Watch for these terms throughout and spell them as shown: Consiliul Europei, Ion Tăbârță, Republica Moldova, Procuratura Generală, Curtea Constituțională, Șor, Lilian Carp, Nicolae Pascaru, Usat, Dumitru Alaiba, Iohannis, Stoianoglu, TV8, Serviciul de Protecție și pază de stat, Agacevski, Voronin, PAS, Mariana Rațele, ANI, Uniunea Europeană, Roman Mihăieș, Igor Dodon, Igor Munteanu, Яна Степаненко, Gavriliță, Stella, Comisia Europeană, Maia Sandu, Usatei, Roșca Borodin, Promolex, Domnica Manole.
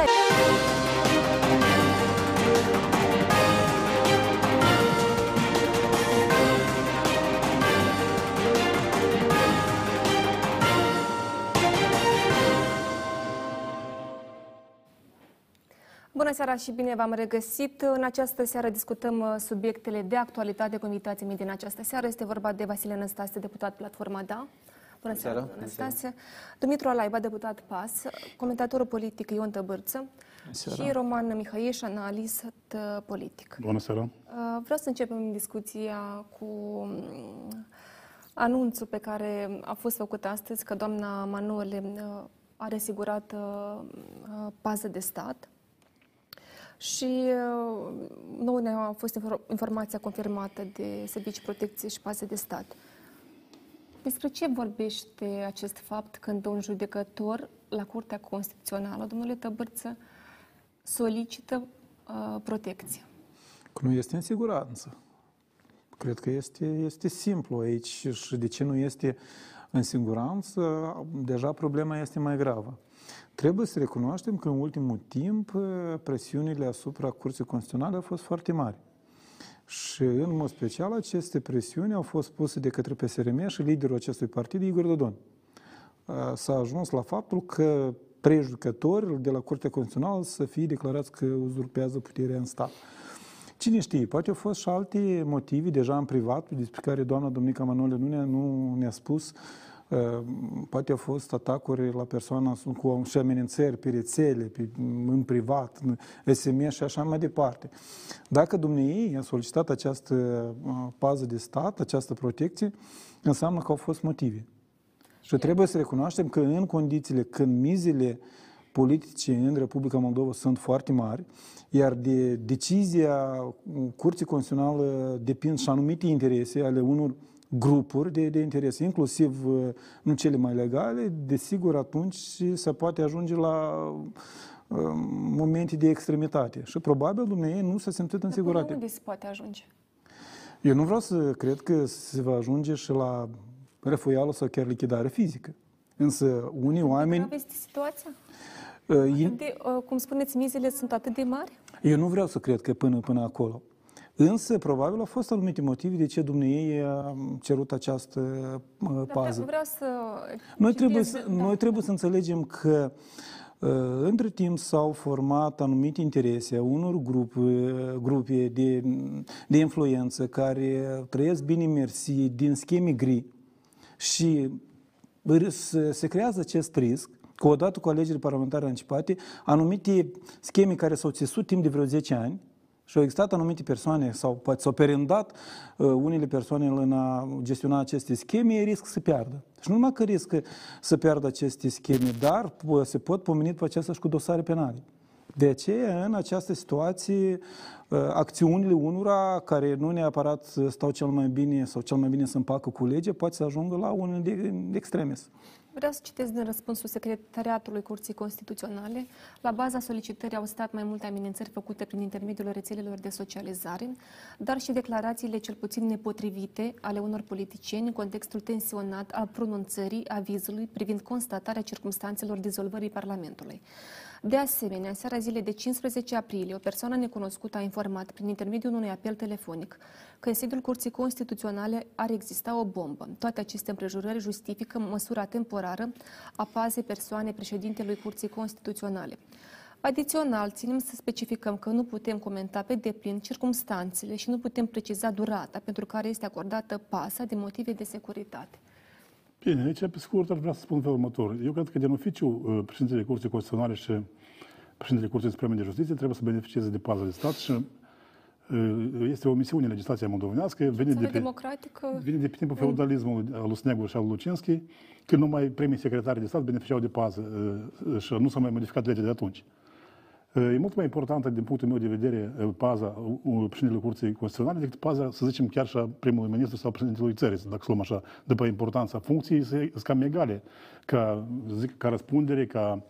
Ghețu. Bună seara și bine v-am regăsit! În această seară discutăm subiectele de actualitate cu invitații mei din această seară. Este vorba de Vasile Năstase, deputat Platforma Da. Bună seara, Năstase. Dumitru Alaiba, deputat PAS, comentatorul politic Ion Tăbârță și Roman Mihăieș, analist politic. Bună seara! Vreau să începem discuția cu anunțul pe care a fost făcut astăzi că doamna Manole a asigurat pază de stat. Și nouă ne-a fost informația confirmată de Serviciul de Protecție și pază de stat. Despre ce vorbește acest fapt când un judecător la Curtea Constituțională, domnule Tăbârță, solicită protecție? Că nu este în siguranță. Cred că este simplu aici și de ce nu este în siguranță, deja problema este mai gravă. Trebuie să recunoaștem că în ultimul timp presiunile asupra Curții Constituționale au fost foarte mari. Și în mod special aceste presiuni au fost puse de către PSRM și liderul acestui partid, Igor Dodon. S-a ajuns la faptul că prejudecători de la Curtea Constituțională să fie declarați că uzurpează puterea în stat. Cine știe, poate au fost și alte motive deja în privat, despre care doamna Domnica Manole nu ne-a spus. Poate au fost atacuri la persoană cu amenințări pe rețele, în privat, în SMS și așa mai departe. Dacă dumneavoastră a solicitat această pază de stat, această protecție, înseamnă că au fost motive. Și trebuie să recunoaștem că în condițiile când mizele politice în Republica Moldova sunt foarte mari, iar de decizia Curții Constituționale depind și anumite interese ale unor grupuri de interese, inclusiv nu cele mai legale, desigur atunci se poate ajunge la momente de extremitate. Și probabil dumneavoastră nu s-a simțit în siguranță. Unde se poate ajunge? Eu nu vreau să cred că se va ajunge și la refuială sau chiar lichidare fizică. Însă unii oameni... Care este situația? Cum spuneți, mizele sunt atât de mari? Eu nu vreau să cred că până acolo. Însă, probabil, au fost anumite motive de ce dumneavoastră a cerut această pază. Noi trebuie să înțelegem că între timp s-au format anumite interese a unor grupe de influență care trăiesc bine mersi din scheme gri și se creează acest risc că odată cu alegerile parlamentare anticipate, anumite scheme care s-au țesut timp de vreo 10 ani, și au existat anumite persoane, sau s-au perendat unele persoane în a gestiona aceste scheme, ei risc să piardă. Și nu numai că riscă să piardă aceste scheme, dar se pot pomeni pe aceasta și cu dosare penale. De aceea, în această situație, acțiunile unora care nu neapărat stau cel mai bine sau cel mai bine se împacă cu legea, poate să ajungă la unul de extremis. Vreau să citesc din răspunsul Secretariatului Curții Constituționale. La baza solicitării au stat mai multe amenințări făcute prin intermediul rețelelor de socializare, dar și declarațiile cel puțin nepotrivite ale unor politicieni în contextul tensionat al pronunțării avizului privind constatarea circumstanțelor dizolvării Parlamentului. De asemenea, seara zilei de 15 aprilie, o persoană necunoscută a informat prin intermediul unui apel telefonic că în sediul Curții Constituționale ar exista o bombă. Toate aceste împrejurări justifică măsura temporară a pazei persoanei președintelui Curții Constituționale. Adițional, ținem să specificăm că nu putem comenta pe deplin circumstanțele și nu putem preciza durata pentru care este acordată paza din motive de securitate. Bine, aici, pe scurt, ar vrea să spun pe următor. Eu cred că din oficiul președintele Curții Constituționale și președintele Curții Supreme de Justiție trebuie să beneficieze de pază de stat și este o misiune în legislația moldovenească. Vine de pe timpul feudalismului al Snegului și al Lucinski, când numai primii secretari de stat beneficiau de pază și nu s-a mai modificat legea de atunci. E mult mai importantă, din punctul meu de vedere, paza președintelui Curții Constituționale decât paza, să zicem, chiar și a primului ministru sau președintelui țării, dacă să luăm așa, după importanța funcției, sunt cam egale, ca răspundere, ca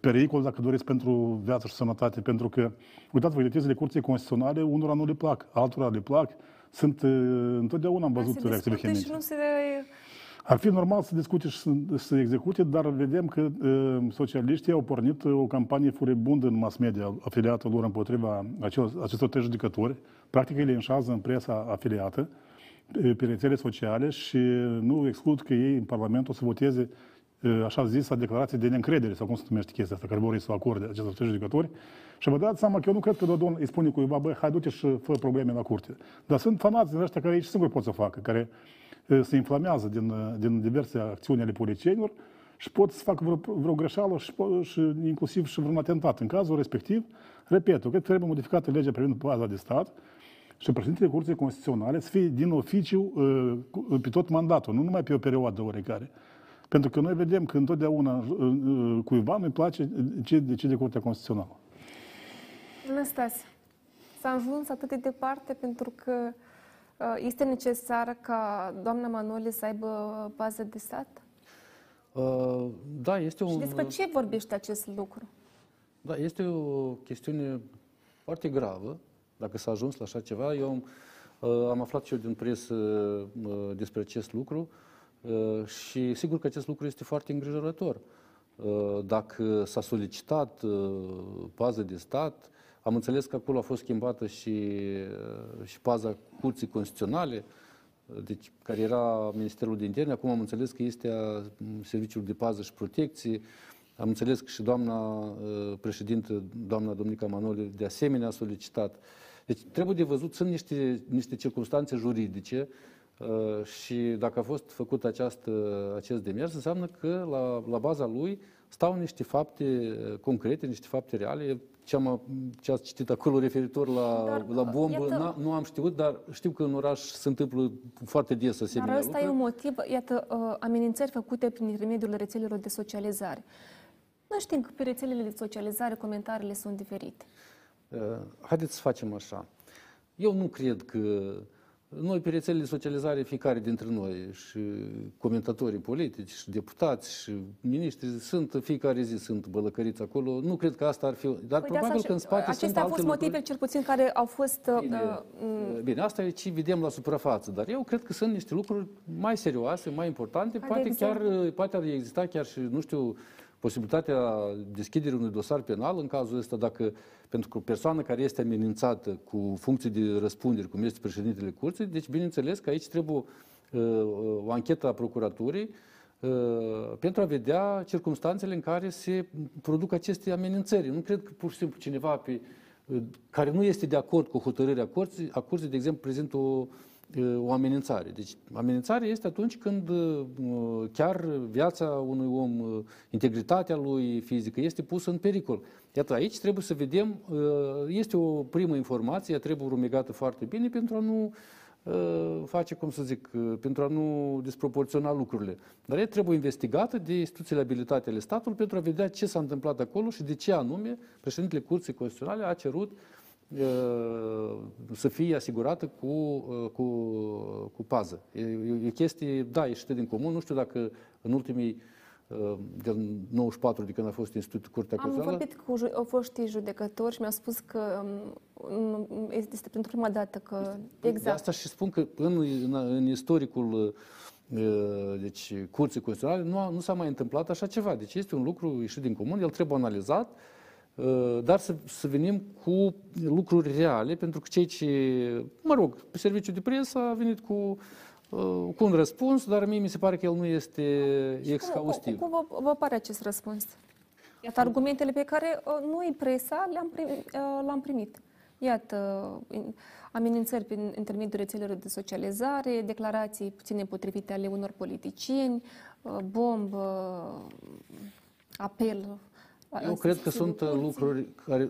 pericol, dacă doriți, pentru viață și sănătate, pentru că, uitați-vă, legile Curții Constituționale, unora nu le plac, altora le plac, întotdeauna am văzut reacțiile chimice. Ar fi normal să discute și să execute, dar vedem că socialiștii au pornit o campanie furibundă în mass media afiliată lor împotriva acestor trei judecători. Practic, ele înșează în presa afiliată, pe rețele sociale și nu exclud că ei în Parlament o să voteze așa zisă declarație de neîncredere, sau cum se numește chestia asta, care vor să o acorde acestor trei judecători. Și vă dați seama că eu nu cred că Dodon îi spune cuiva, băi, hai du-te și fă probleme la curte. Dar sunt fanați din ăștia care ei singuri pot să facă, care se inflamează din diverse acțiuni ale polițienilor și pot să facă vreo greșeală și inclusiv și vreun atentat. În cazul respectiv, repet, eu cred că trebuie modificată legea privind paza de stat și președintele Curții Constituționale să fie din oficiu pe tot mandatul, nu numai pe o perioadă oarecare. Pentru că noi vedem că întotdeauna cuiva nu-i place ce de Curtea Constituțională. Năstase, s-a ajuns atât de departe pentru că este necesar ca doamna Manole să aibă bază de stat? Da, este o... Și despre ce vorbește acest lucru? Da, este o chestiune foarte gravă. Dacă s-a ajuns la așa ceva, eu am aflat și eu din presă despre acest lucru. Și sigur că acest lucru este foarte îngrijorător. Dacă s-a solicitat pază de stat, am înțeles că acolo a fost schimbată și paza Curții Constituționale, deci, care era Ministerul de Interne, acum am înțeles că este a Serviciului de Pază și Protecție. Am înțeles că și doamna președintă, doamna Domnica Manole, de asemenea a solicitat. Deci trebuie de văzut, sunt niște circunstanțe juridice. Și dacă a fost făcut acest demers, înseamnă că la baza lui stau niște fapte concrete, niște fapte reale. Ce ați citit acolo referitor la bombă, iată, nu am știut, dar știu că în oraș se întâmplă foarte des asemenea lucruri. Dar ăsta e un motiv, iată, amenințări făcute prin intermediul rețelelor de socializare. Noi știm că pe rețelele de socializare comentariile sunt diferite. Haideți să facem așa. Eu nu cred că noi, pe rețelele de socializare, fiecare dintre noi, și comentatorii politici, și deputați, și miniștri, sunt, fiecare zi sunt bălăcăriți acolo. Nu cred că asta ar fi... Dar păi probabil că în spate acestea sunt au fost motive, lucruri, cel puțin, care au fost... Bine, asta e ce vedem la suprafață. Dar eu cred că sunt niște lucruri mai serioase, mai importante. Poate ar exista chiar și, nu știu, posibilitatea deschiderii unui dosar penal în cazul ăsta, dacă pentru că o persoană care este amenințată cu funcții de răspundere, cum este președintele curții, deci bineînțeles că aici trebuie o anchetă a procuraturii pentru a vedea circumstanțele în care se produc aceste amenințări. Nu cred că pur și simplu cineva care nu este de acord cu hotărârea curții, de exemplu, prezintă o amenințare. Deci amenințarea este atunci când chiar viața unui om, integritatea lui fizică este pusă în pericol. Iată, aici trebuie să vedem, este o primă informație, trebuie rumegată foarte bine pentru a nu face, cum să zic, pentru a nu disproporționa lucrurile. Dar ea trebuie investigată de instituțiile abilitate ale statului pentru a vedea ce s-a întâmplat acolo și de ce anume președintele Curții Constituționale a cerut să fie asigurată cu pază. E o chestie, da, ieșită din comun. Nu știu dacă în ultimii, de 94, de când a fost instituit Curtea Constituțională... Am vorbit cu foștii judecători și mi-au spus că este pentru prima dată că... Exact. De asta și spun că în istoricul Curții Constituționale nu s-a mai întâmplat așa ceva. Deci este un lucru ieșit din comun, el trebuie analizat, dar să venim cu lucruri reale, pentru că cei ce, mă rog, pe serviciul de presă a venit cu un răspuns, dar mie mi se pare că el nu este exhaustiv. Cum vă pare acest răspuns? Iată argumentele pe care noi, presa, le-am primit. Iată, amenințări prin intermediul rețelelor de socializare, declarații puțin nepotrivite ale unor politicieni, bombă, apel... Eu cred că sunt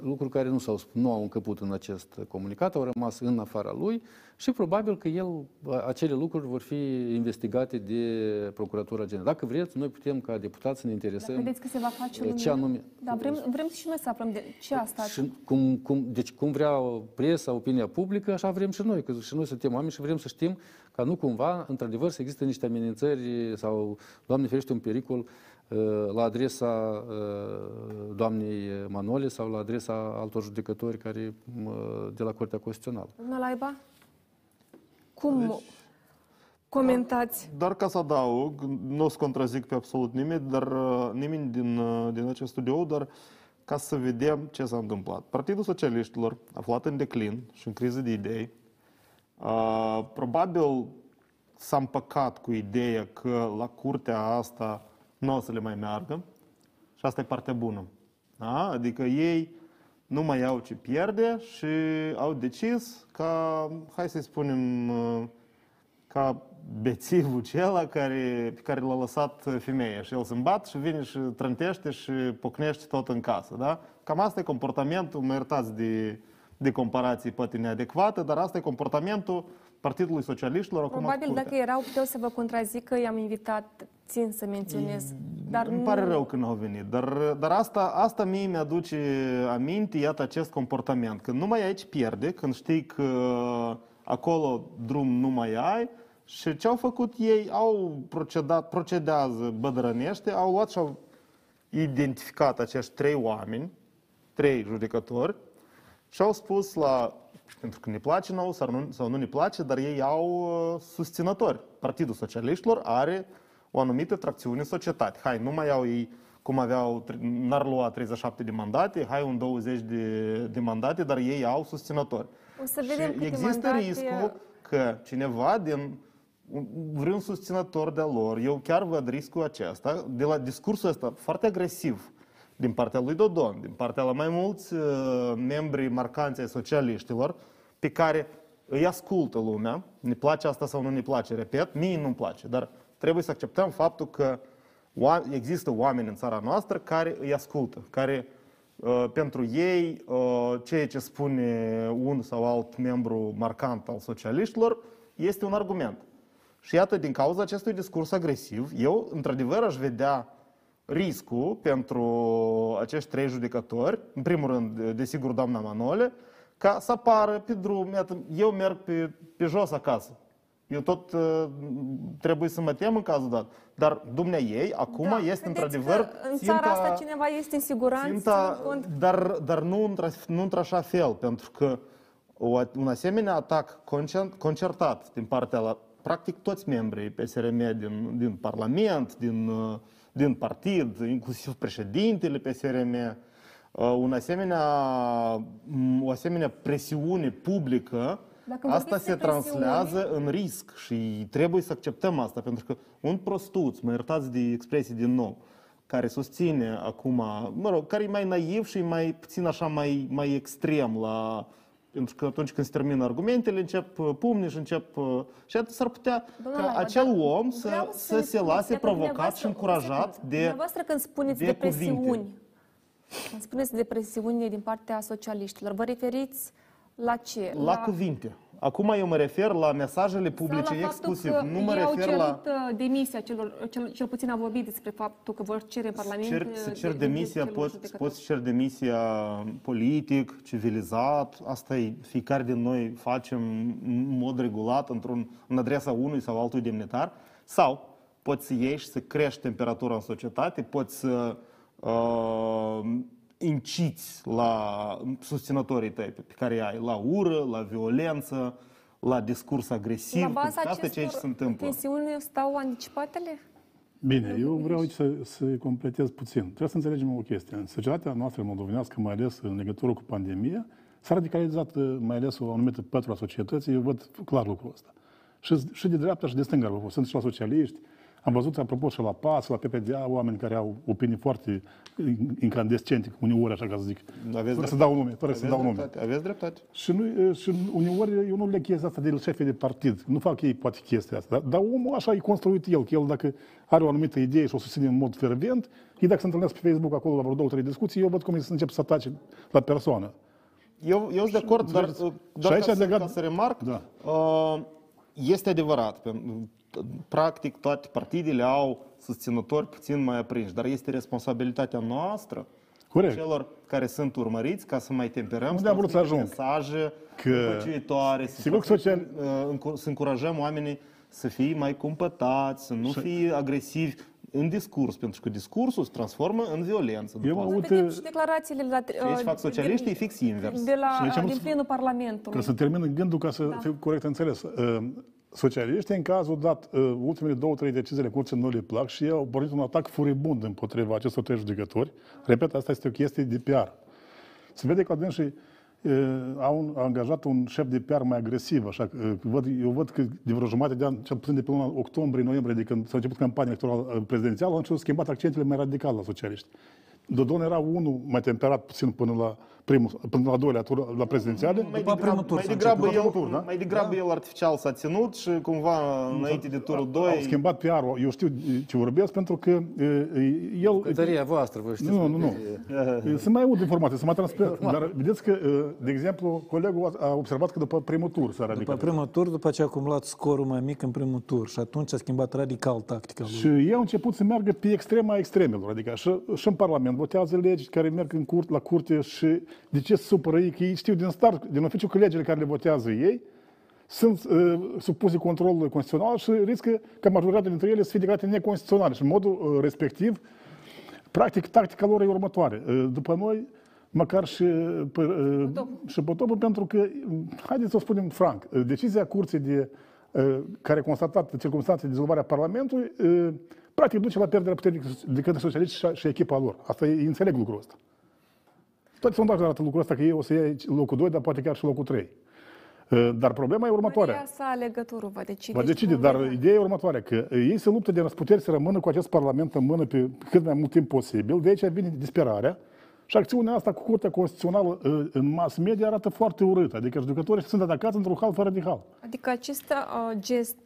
lucruri care nu au încăput în acest comunicat, au rămas în afara lui și probabil că acele lucruri vor fi investigate de Procuratura Generală. Dacă vreți, noi putem ca deputați să ne interesăm. Dar vedeți că se va face lumină. Ce anume... Da, vrem și noi să aflăm de ce a stat. Deci cum vrea presa, opinia publică, așa vrem și noi, că și noi suntem oameni și vrem să știm ca nu cumva, într-adevăr, să există niște amenințări sau, Doamne ferește, un pericol la adresa doamnei Manole sau la adresa altor judecători care de la Curtea Constituțională. Doamna Alaiba, cum... Deci, Comentați. Dar ca să adaug, nu o să contrazic pe absolut nimeni, dar nimeni din acest studio, dar ca să vedem ce s-a întâmplat. Partidul Socialiștilor, aflat în declin și în criză de idei, probabil s-a împăcat cu ideea că la curtea asta nu o să le mai meargă și asta e partea bună. Da? Adică ei nu mai au ce pierde și au decis ca, hai să-i spunem, ca bețivul acela pe care l-a lăsat femeia și el se îmbat și vine și trântește și pocnește tot în casă. Da? Cam asta e comportamentul, mă iertați de comparații poate neadecvate, dar asta e comportamentul Partidului Socialiștilor acum. Probabil dacă erau, puteau să vă contrazic că i-am invitat, țin să menționez. Dar îmi pare rău că nu au venit, dar asta mie mi-aduce aminte, iată, acest comportament. Când nu mai ai ce pierde, când știi că acolo drum nu mai ai, și ce-au făcut ei? Au procedează bădărănește, au luat și-au identificat acești trei oameni, trei judecători, și-au spus la... pentru că ne place nou sau nu ne place, dar ei au susținători. Partidul Socialiștilor are o anumită tracțiune în societate. Hai, nu mai au ei cum aveau, n-ar lua 37 de mandate, hai un 20 de mandate, dar ei au susținători. O să vedem și există riscul că cineva din vreun susținător de-a lor, eu chiar văd riscul acesta, de la discursul ăsta foarte agresiv din partea lui Dodon, din partea la mai mulți membri marcanți ai socialiștilor, pe care îi ascultă lumea, ne place asta sau nu ne place, repet, mie nu-mi place, dar trebuie să acceptăm faptul că există oameni în țara noastră care îi ascultă, care pentru ei ceea ce spune un sau alt membru marcant al socialiștilor este un argument. Și iată, din cauza acestui discurs agresiv, eu într-adevăr aș vedea riscul pentru acești trei judecători, în primul rând, desigur, doamna Manole, ca să apară pe drum. Eu merg pe jos acasă. Eu tot trebuie să mă tem în cazul dat. Dar dumneaei, acum, da, este într-adevăr... în țara asta cineva este în siguranță. Dar nu într-așa fel, pentru că un asemenea atac concertat din partea la practic toți membrii PSRM din Parlament, din partid, inclusiv președintele PSRM, o asemenea presiune publică, asta se translează în risc și trebuie să acceptăm asta, pentru că un prostuț, mă iertați de expresii din nou, care susține acum, mă rog, care e mai naiv și mai puțin așa mai extrem la... Pentru că atunci când se termină argumentele, încep pumni și încep... Și atât s-ar putea ca acel om să se lase provocat și încurajat de dumneavoastră când spuneți de presiuni. Când spuneți de presiuni din partea socialiștilor, vă referiți la ce? La cuvinte. Acum eu mă refer la mesajele publice exclusiv. Nu mă refer la... au cerut demisia celor... Cel puțin am vorbit despre faptul că vor cere în Parlament... Să cer demisia, poți să cer demisia politic, civilizat. Asta e, fiecare din noi facem în mod regulat, în adresa unui sau altui demnitar. Sau poți să ieși, să crești temperatura în societate, poți să... inciți la susținătorii tăi pe care ai, la ură, la violență, la discurs agresiv. La baza acestor tensiuni stau anticipatele? Bine, eu vreau aici să completez puțin. Trebuie să înțelegem o chestie. În societatea noastră moldovenească, mai ales în legătură cu pandemia, s-a radicalizat mai ales o anumită pătură a societății. Eu văd clar lucrul ăsta. Și de dreapta și de stânga. Sunt și la socialiști. Am văzut, apropo, și la PAS, la PPD, oameni care au opinii foarte incandescente, uneori, așa ca să zic. Fără să dau nume. Aveți dreptate. Și uneori eu nu le chestia asta de șefii de partid. Nu fac ei poate chestia asta. Dar omul așa e construit el. Că el dacă are o anumită idee și o susține în mod fervent, ei dacă se întâlnesc pe Facebook acolo la vreo 2-3 discuții, eu văd cum se încep să atace la persoană. Eu sunt de acord, dar ca să remarc, da. Este adevărat. Practic, toate partidele au susținători puțin mai aprinși, dar este responsabilitatea noastră, celor care sunt urmăriți, ca să mai temperăm, să transmitem mesaje păciuitoare, să încurajăm oamenii să fie mai cumpătați, să nu fie agresivi în discurs, pentru că discursul se transformă în violență. Vedem și declarațiile ce fac socialiștii, e fix invers. Din plenul Parlamentului. Ca să termin gândul, ca să fiu corect înțeles. socialiștii, în cazul dat, ultimele 2-3 deciziile curții nu le plac și ei au pornit un atac furibund împotriva acestor trei judecători. Repet, asta este o chestie de PR. Se vede că adânșii au angajat un șef de PR mai agresiv. Așa, eu văd că de vreo jumătate de an, cel puțin de pe luna octombrie-noiembrie, de când s-a început campania electorală prezidențială, au început să schimbat accentele mai radical la socialiști. Dodon era unul mai temperat puțin până la doilea tur la prezidențiale. Mai degrabă el artificial s-a ținut și cumva înainte de turul 2... Au schimbat PR-ul. Eu știu ce vorbesc pentru că el... Cântăria voastră, vă știți. Nu. Se mai aud informații, se mai transparent. Dar vedeți că, de exemplu, colegul a observat că după primul tur s-a radicat. După primul tur, după ce a acumulat scorul mai mic în primul tur și atunci a schimbat radical tactica lui. Și ei au început să meargă pe extrema extremelor. Adică și în Parlament votează legi care merg la curte și... De ce se supără ei? Că ei știu din start, din oficiu, că legile care le votează ei sunt supuse controlului constituțional și riscă ca majoritatea dintre ele să fie declarate neconstituționale. Și în modul respectiv, practic, tactica lor e următoare. După noi, măcar și potopul, pentru că, haideți să o spunem franc, decizia curții care a constatat circumstanțe de dizolvare a Parlamentului, practic duce la pierderea puterii de către socialiști și echipa lor. Asta e înțeleg lucrul ăsta. Toate sondajele arată lucrul ăsta, că ei o să ia locul 2, dar poate chiar și locul 3. Dar problema e următoarea. Maria sa alegătorul va decide. Va decide, dar ideea e următoarea, că ei se luptă de răsputeri să rămână cu acest Parlament în mână pe cât mai mult timp posibil. De aici vine disperarea. Și acțiunea asta cu Curtea Constituțională în mass media arată foarte urât. Adică judecătorii sunt atacați într-un hal fără de hal. Adică acest gest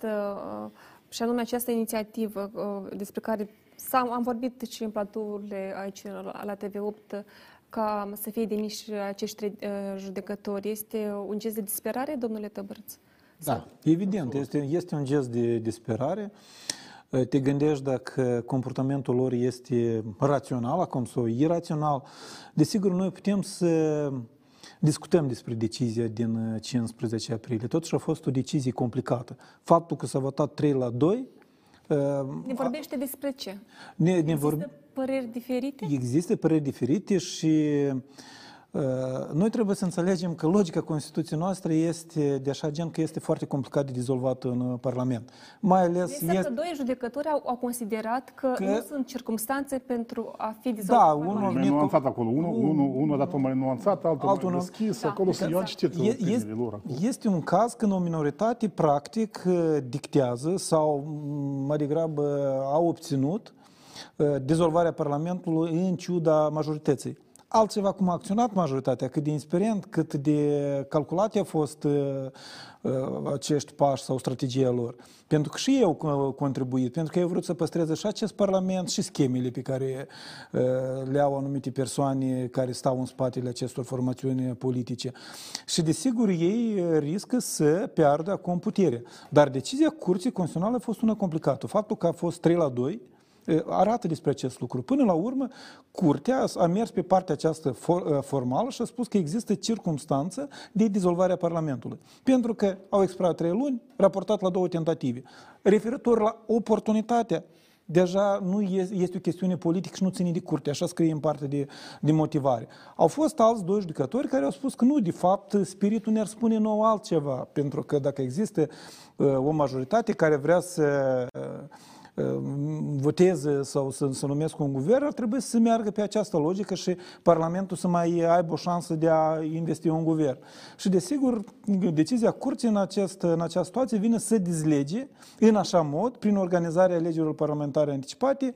și anume această inițiativă despre care am vorbit și în platourile aici la TV8, ca să fie demiși acești trei judecători, este un gest de disperare, domnule Tăbârță? Da, evident, este un gest de disperare. Te gândești dacă comportamentul lor este rațional, acum sau irațional. Desigur, noi putem să discutăm despre decizia din 15 aprilie. Totuși a fost o decizie complicată. Faptul că s-a votat 3-2... Ne vorbește despre ce? Ne vorbește... Păreri diferite? Există păreri diferite și noi trebuie să înțelegem că logica Constituției noastre este de așa gen că este foarte complicat de dizolvat în Parlament. Mai ales... Deci că doi judecători au considerat că nu sunt circumstanțe pentru a fi dizolvat. Da, unul mai nuanțat acolo. Unul a dat o mai nuanțată, altul mai deschis. Acolo eu am citit. Este un caz când o minoritate practic dictează sau mai degrabă au obținut dizolvarea Parlamentului în ciuda majorității. Altceva cum a acționat majoritatea, cât de inspirant, cât de calculate a fost acești pași sau strategia lor. Pentru că și ei au contribuit, pentru că ei au vrut să păstreze și acest Parlament și schemele pe care le au anumite persoane care stau în spatele acestor formațiuni politice. Și desigur ei riscă să piardă acum putere. Dar decizia Curții Constituționale a fost una complicată. Faptul că a fost 3-2 arată despre acest lucru. Până la urmă, Curtea a mers pe partea aceasta formală și a spus că există circumstanță de dizolvare a Parlamentului. Pentru că au expirat 3 luni, raportat la 2 tentative. Referitor la oportunitatea, deja nu este o chestiune politică și nu ține de Curte, așa scrie în partea de motivare. Au fost alți 2 judecători care au spus că nu, de fapt, spiritul ne-ar spune nouă altceva, pentru că dacă există o majoritate care vrea să... voteze sau să numesc un guvern, ar trebui să meargă pe această logică și Parlamentul să mai aibă o șansă de a investi un guvern. Și desigur, decizia Curții în această situație vine să dezlege în așa mod, prin organizarea alegerilor parlamentare anticipate,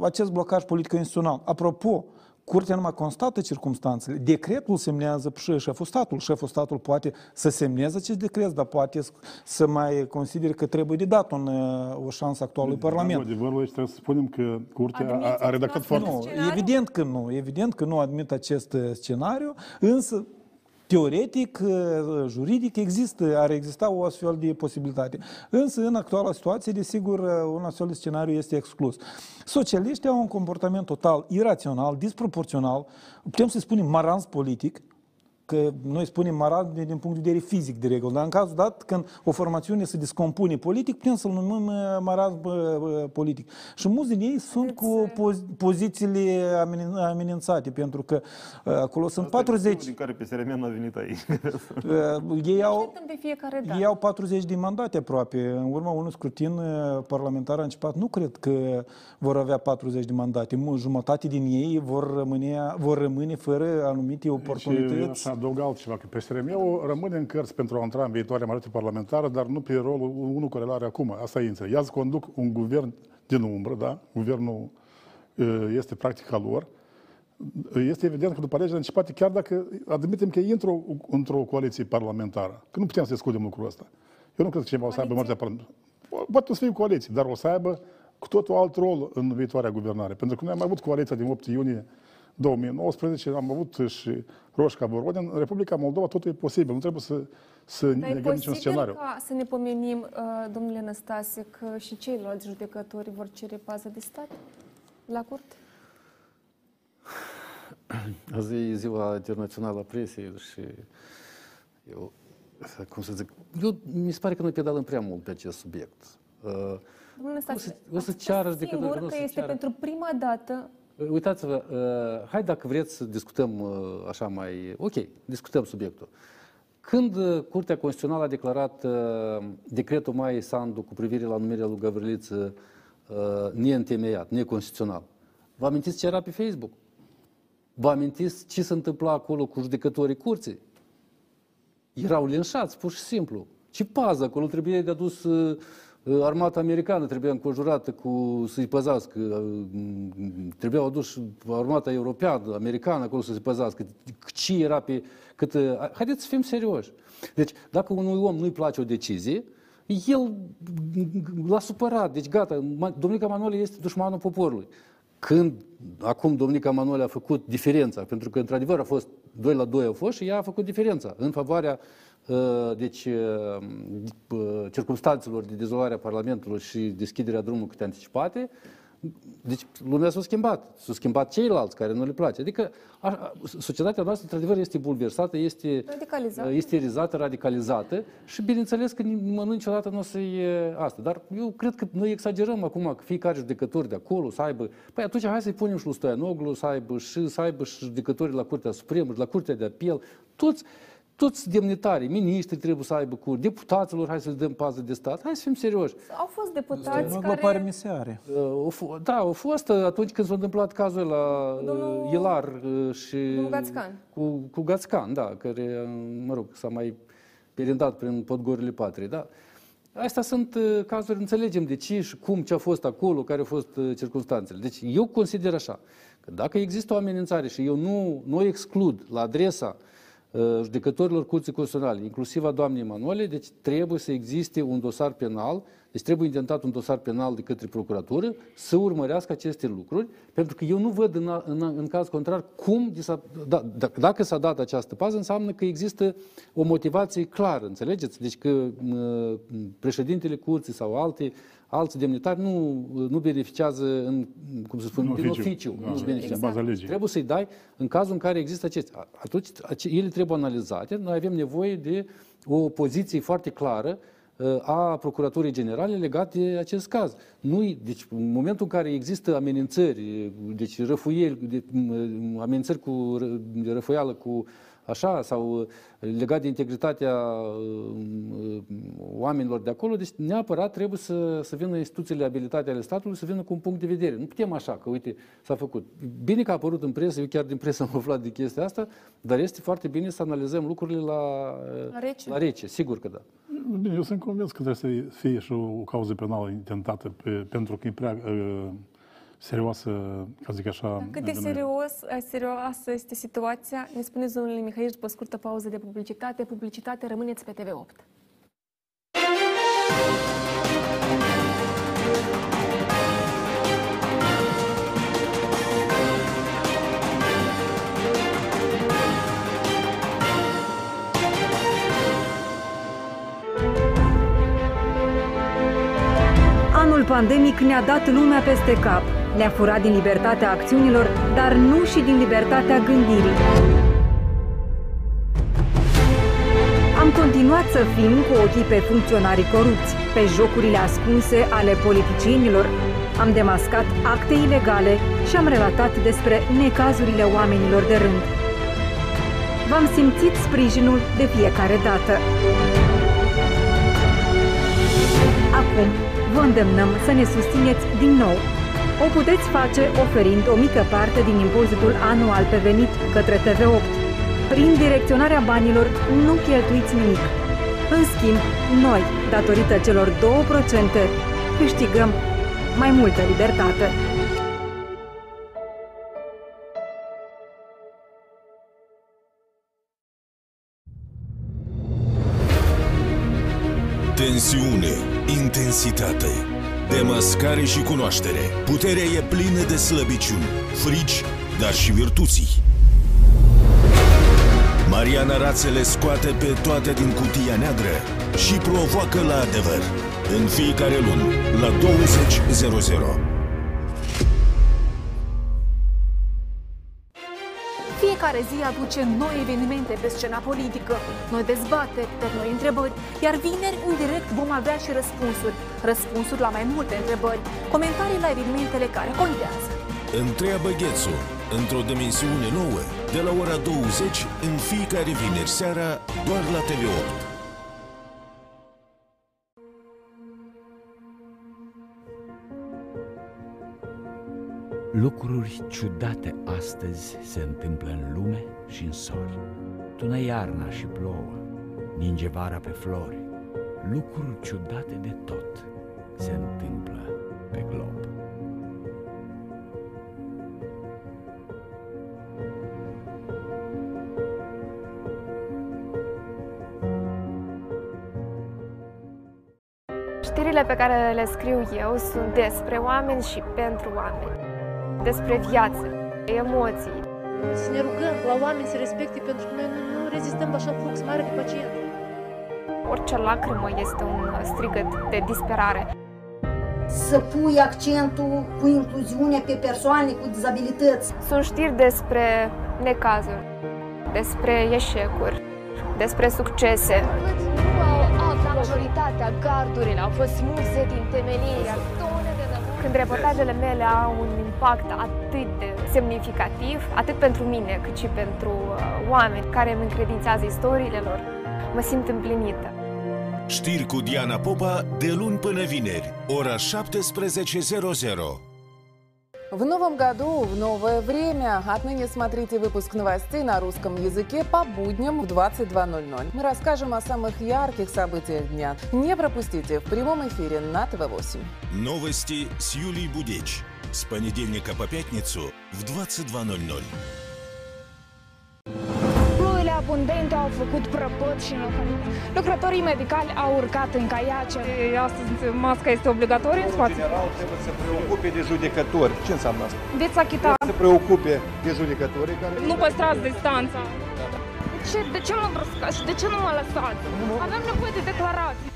acest blocaj politico-instituțional. Apropo, Curtea numai constată circumstanțele. Decretul semnează șeful statului. Șeful statului poate să semneze acest decret, dar poate să mai considere că trebuie de dat o șansă actuală în Parlament. Adevărul este, trebuie să spunem că Curtea a redactat foarte... Evident că nu admit acest scenariu, însă teoretic, juridic, ar exista o astfel de posibilitate. Însă, în actuala situație, desigur, un astfel de scenariu este exclus. Socialiștii au un comportament total irațional, disproporțional, putem să spunem marans politic, că noi spunem maradne din punct de vedere fizic de regulă, dar în cazul dat când o formațiune se descompune politic, putem să-l numim marad politic. Și mulți din ei sunt cu pozițiile amenințate, pentru că acolo sunt 40... din care PSRM n-a venit aici. Ei au 40 de mandate aproape. În urma unui scrutin parlamentar anticipat, nu cred că vor avea 40 de mandate. Jumătate din ei vor rămâne fără anumite oportunități. Și adaug altceva, că PSRM-ul rămâne în cărți pentru a intra în viitoarea majoritate parlamentară, dar nu pe rolul unul care l-are acum. Asta e înțeles. Ia să conduc un guvern din umbră, da? Guvernul este practica lor. Este evident că după alegeri anticipate, chiar dacă admitem că intră într-o coaliție parlamentară, că nu putem să excludem lucrul ăsta. Eu nu cred că cineva o să aibă majoritatea parlamentară. Poate o să fie o coaliție, dar o să aibă cu totul alt rol în viitoarea guvernare. Pentru că noi am avut coaliția din 8 iunie 2019, am avut și Roșca Borodin. În Republica Moldova totul e posibil, nu trebuie să negăm niciun scenariu. Dar e posibil să ne pomenim, domnule Năstase, că și ceilalți judecători vor cere pază de stat la curte? Azi e ziua internațională a presiei și eu, cum să zic, mi se pare că noi pedalăm prea mult pe acest subiect. O să ceară de către noi. Că este pentru prima dată. Uitați-vă, hai dacă vreți să discutăm așa mai... Ok, discutăm subiectul. Când Curtea Constituțională a declarat decretul Maiei Sandu cu privire la numirea lui Gavriliță neîntemeiat, neconstituțional, vă amintiți ce era pe Facebook? Vă amintiți ce se întâmpla acolo cu judecătorii curții? Erau linșați, pur și simplu. Ce pază acolo? Trebuie de adus... Armata americană trebuia înconjurată să-i păzească, trebuia adus armata europeană, americană acolo să-i păzească, ce era pe... Haideți să fim serioși. Deci, dacă unui om nu-i place o decizie, el l-a supărat. Deci, gata, Domnica Manole este dușmanul poporului. Când, acum, Domnica Manole a făcut diferența, pentru că, într-adevăr, a fost 2-2 au fost și ea a făcut diferența în favoarea circumstanțelor de dizolvare a Parlamentului și deschiderea drumului câte anticipate, deci lumea s-a schimbat. S-a schimbat ceilalți care nu le place. Adică societatea noastră, într-adevăr, este bulversată, este isterizată, radicalizată și, bineînțeles, că nimănui niciodată nu o să-i asta. Dar eu cred că noi exagerăm acum că fiecare judecător de acolo să aibă... Păi atunci hai să-i punem și lui Stoianoglu, să aibă și judecătorii la Curtea Supremă, la Curtea de Apel, toți demnitarii, miniștrii trebuie să aibă cur, deputaților, hai să le dăm pază de stat, hai să fim serioși. Au fost deputați care... Da, au fost atunci când s-a întâmplat cazul la Ilar și... Cu Gațcan, da, care, mă rog, s-a mai perindat prin podgorile patriei, da. Astea sunt cazuri, înțelegem de ce și cum, ce a fost acolo, care au fost circunstanțele. Deci eu consider așa, că dacă există o amenințare și eu nu exclud la adresa judecătorilor Curții Constituționale, inclusiv a doamnei Manole, deci trebuie să existe un dosar penal, deci trebuie intentat un dosar penal de către procuratură să urmărească aceste lucruri, pentru că eu nu văd în caz contrar cum, dacă s-a dat această pază, înseamnă că există o motivație clară, înțelegeți? Deci că președintele Curții sau alți demnitari nu beneficiază în, cum să spun, din oficiu. Trebuie să-i dai în cazul în care există acestea. Atunci ele trebuie analizate. Noi avem nevoie de o poziție foarte clară a Procuraturii Generale legate de acest caz. Deci, în momentul în care există amenințări, deci amenințări cu răfoială cu așa, sau legat de integritatea oamenilor de acolo, deci neapărat trebuie să vină instituțiile abilitate ale statului, să vină cu un punct de vedere. Nu putem așa, că uite, s-a făcut. Bine că a apărut în presă, eu chiar din presă am aflat de chestia asta, dar este foarte bine să analizăm lucrurile la rece, sigur că da. Bine, eu sunt convins că trebuie să fie și o cauză penală intentată, pentru că e prea... serioasă, ca zic așa... Cât de serioasă este situația? Ne spuneți, domnule Mihăieș, după scurtă pauză de publicitate. Publicitate, rămâneți pe TV8. Anul pandemic ne-a dat lumea peste cap. Ne-a furat din libertatea acțiunilor, dar nu și din libertatea gândirii. Am continuat să fim cu ochii pe funcționarii corupți, pe jocurile ascunse ale politicienilor. Am demascat acte ilegale și am relatat despre necazurile oamenilor de rând. V-am simțit sprijinul de fiecare dată. Acum vă îndemnăm să ne susțineți din nou. O puteți face oferind o mică parte din impozitul anual pe venit către TV8. Prin direcționarea banilor nu cheltuiți nimic. În schimb, noi, datorită celor 2%, câștigăm mai multă libertate. Tensiune, intensitate, demascare și cunoaștere. Puterea e plină de slăbiciuni, frici, dar și virtuții. Mariana Rațele scoate pe toate din cutia neagră și provoacă la adevăr. În fiecare lună, la 20:00. Fiecare zi aducem noi evenimente pe scena politică, noi dezbateri, dar noi întrebări, iar vineri în direct vom avea și răspunsuri la mai multe întrebări, comentarii la evenimentele care contează. Întreabă Ghețu, într-o dimensiune nouă, de la ora 20, în fiecare vineri seara, doar la TV8. Lucruri ciudate astăzi se întâmplă în lume și în sori. Tună iarna și plouă, ninge vara pe flori. Lucruri ciudate de tot se întâmplă pe glob. Știrile pe care le scriu eu sunt despre oameni și pentru oameni. Despre viață, emoții. Să ne rugăm la oameni să respecte, pentru că noi nu rezistăm la așa flux mare de pacient. Orice lacrimă este un strigăt de disperare. Să pui accentul cu incluziunea pe persoane cu dizabilități. Sunt știri despre necazuri, despre eșecuri, despre succese. Majoritatea gardurilor au fost smulse din temelie. Când reportajele mele au un impact atât de semnificativ, atât pentru mine, cât și pentru oameni care îmi încredințează istoriile lor, mă simt împlinită. Știri cu Diana Popa, de luni până vineri, ora 17:00. В новом году, в новое время. Отныне смотрите выпуск новостей на русском языке по будням в 22:00. Мы расскажем о самых ярких событиях дня. Не пропустите в прямом эфире на ТВ8. Новости с Юлией Будеч. С понедельника по пятницу в 22:00. Ploile abundente au făcut prăpăd și înlocuit. Lucrătorii medicali au urcat în caiace. Astăzi masca este obligatorie în spațiu. General trebuie să preocupe de judecători. Ce înseamnă asta? Veți achita. Trebuie să preocupe de judecători care... Nu păstrați distanța. De ce mă bruscați și de ce nu mă lăsați? Avem nevoie de declarații.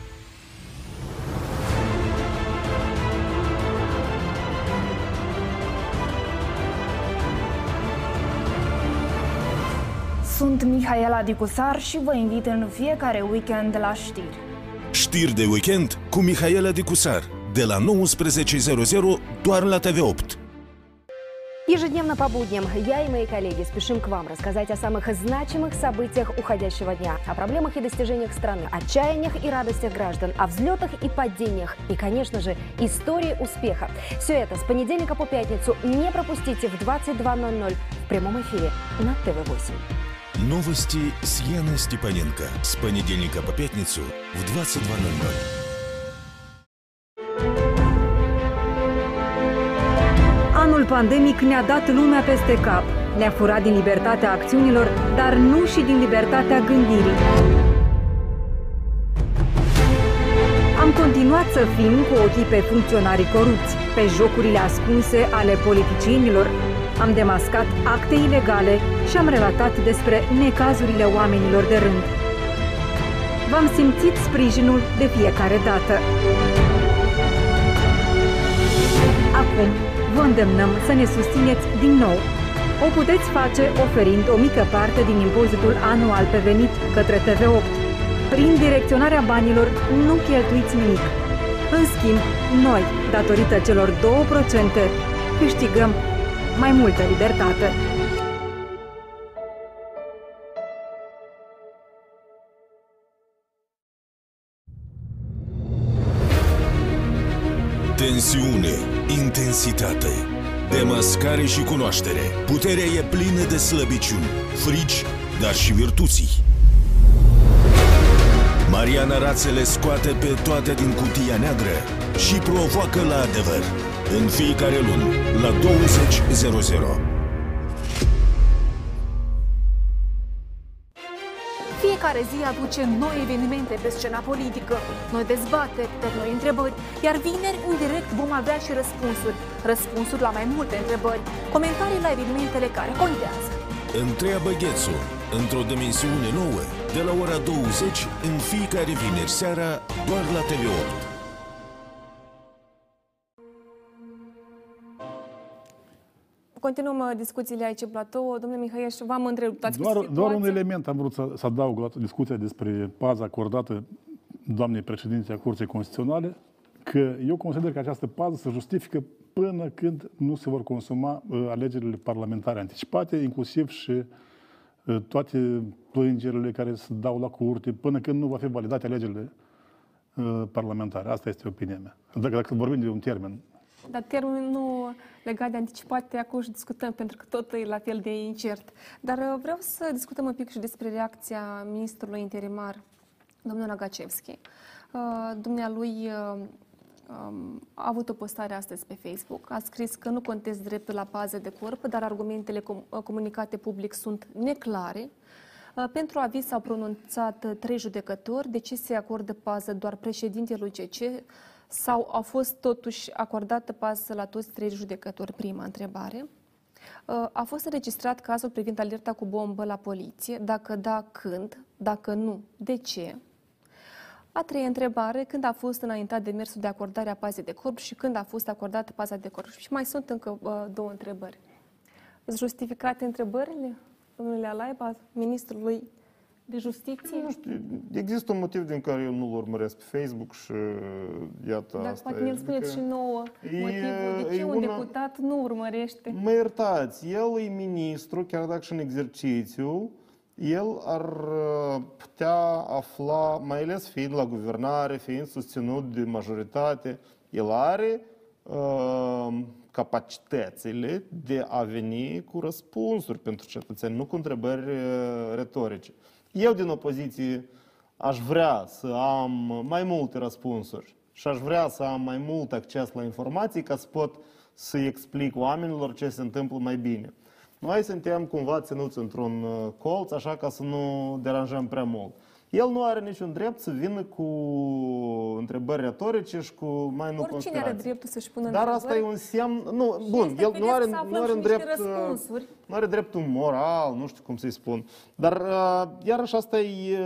Sunt Mihaela Dicusar și vă invit în fiecare weekend la știri. Știri de weekend cu Mihaela Dicusar, de la 19:00, doar la TV8. Ежедневно по будням я и мои коллеги спешим к вам рассказать о самых значимых событиях уходящего дня, о проблемах и достижениях страны, о чаяниях и радостях граждан, о взлетах и падениях и, конечно же, истории успеха. Все это с понедельника по пятницу не пропустите в 22:00 в прямом эфире на ТВ8. Новости с Яной Степаненко с понедельника по пятницу в 22:00. Anul pandemic ne-a dat lumea peste cap, ne-a furat din libertatea acțiunilor, dar nu și din libertatea gândirii. Am continuat să fim cu ochii pe funcționarii corupți, pe jocurile ascunse ale politicienilor. Am demascat acte ilegale și am relatat despre necazurile oamenilor de rând. V-am simțit sprijinul de fiecare dată. Acum vă îndemnăm să ne susțineți din nou. O puteți face oferind o mică parte din impozitul anual pe venit către TV8. prin direcționarea banilor nu cheltuiți nimic. În schimb, noi, datorită celor 2%, câștigăm mai multă libertate. Tensiune, intensitate, demascare și cunoaștere. Puterea e plină de slăbiciuni, frici, dar și virtuții. Mariana Rațele scoate pe toate din cutia neagră și provoacă la adevăr. În fiecare luni, la 20:00. Fiecare zi aduce noi evenimente pe scena politică, noi dezbateri, pe noi întrebări, iar vineri în direct vom avea și răspunsuri. Răspunsuri la mai multe întrebări, comentarii la evenimentele care contează. Întreabă Ghețu, într-o dimensiune nouă, de la ora 20, în fiecare vineri seara, doar la TV8. Continuăm discuțiile aici în platou. Domnule Mihăieș, v-am întrerupt. Doar un element am vrut să adaug la discuția despre paza acordată doamnei președinte a Curții Constituționale, că eu consider că această pază se justifică până când nu se vor consuma alegerile parlamentare anticipate, inclusiv și toate plângerile care se dau la curte, până când nu va fi validate alegerile parlamentare. Asta este opinia mea. Dacă vorbim de un termen. Dar termenul nu legat de anticipate, acum și discutăm, pentru că tot e la fel de incert. Dar vreau să discutăm un pic și despre reacția ministrului interimar, domnul Agacevski. Dumnealui a avut o postare astăzi pe Facebook. A scris că nu contez dreptul la pază de corp, dar argumentele comunicate public sunt neclare. Pentru aviz s-au pronunțat 3 judecători. De ce se acordă pază doar președintelui CC? Sau a fost totuși acordată pază la toți 3 judecători? Prima întrebare. A fost înregistrat cazul privind alerta cu bombă la poliție? Dacă da, când? Dacă nu, de ce? A treia întrebare. Când a fost înaintat demersul de acordare a pazei de corp și când a fost acordată paza de corp? Și mai sunt încă 2 întrebări. Sunt justificate întrebările, domnule Alaiba, ministrului de justiție? Nu știu, există un motiv din care eu nu-l urmăresc pe Facebook și iată. Dar asta poate ne-l spuneți și nouă motivul de ce un deputat nu urmărește. Mă iertați, el e ministru, chiar dacă și în exercițiu, el ar putea afla, mai ales fiind la guvernare, fiind susținut de majoritate, el are capacitățile de a veni cu răspunsuri pentru cetățeni, nu cu întrebări retorice. Eu din opoziție aș vrea să am mai multe răspunsuri și aș vrea să am mai mult acces la informații ca să pot să-i explic oamenilor ce se întâmplă mai bine. Noi suntem cumva ținuți într-un colț, așa ca să nu deranjăm prea mult. El nu are niciun drept să vină cu întrebări retorice și cu mai nu conspirații. Oricine are dreptul să-și pună întrebări. Dar asta e un semn... Nu, bun, el nu are dreptul moral, nu știu cum să-i spun. Dar iarăși asta e,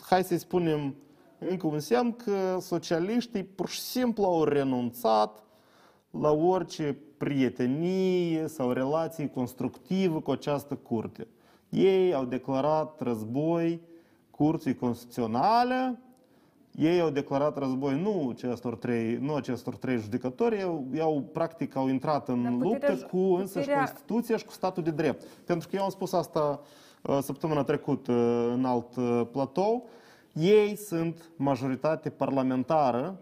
hai să-i spunem, încă un semn că socialiștii pur și simplu au renunțat la orice prietenie sau relații constructive cu această curte. Ei au declarat război Curții Constituționale, ei au declarat război nu acestor trei judecători, practic au intrat în luptă cu însăși Constituția și cu statul de drept. Pentru că eu am spus asta săptămâna trecută în alt platou, ei sunt majoritate parlamentară,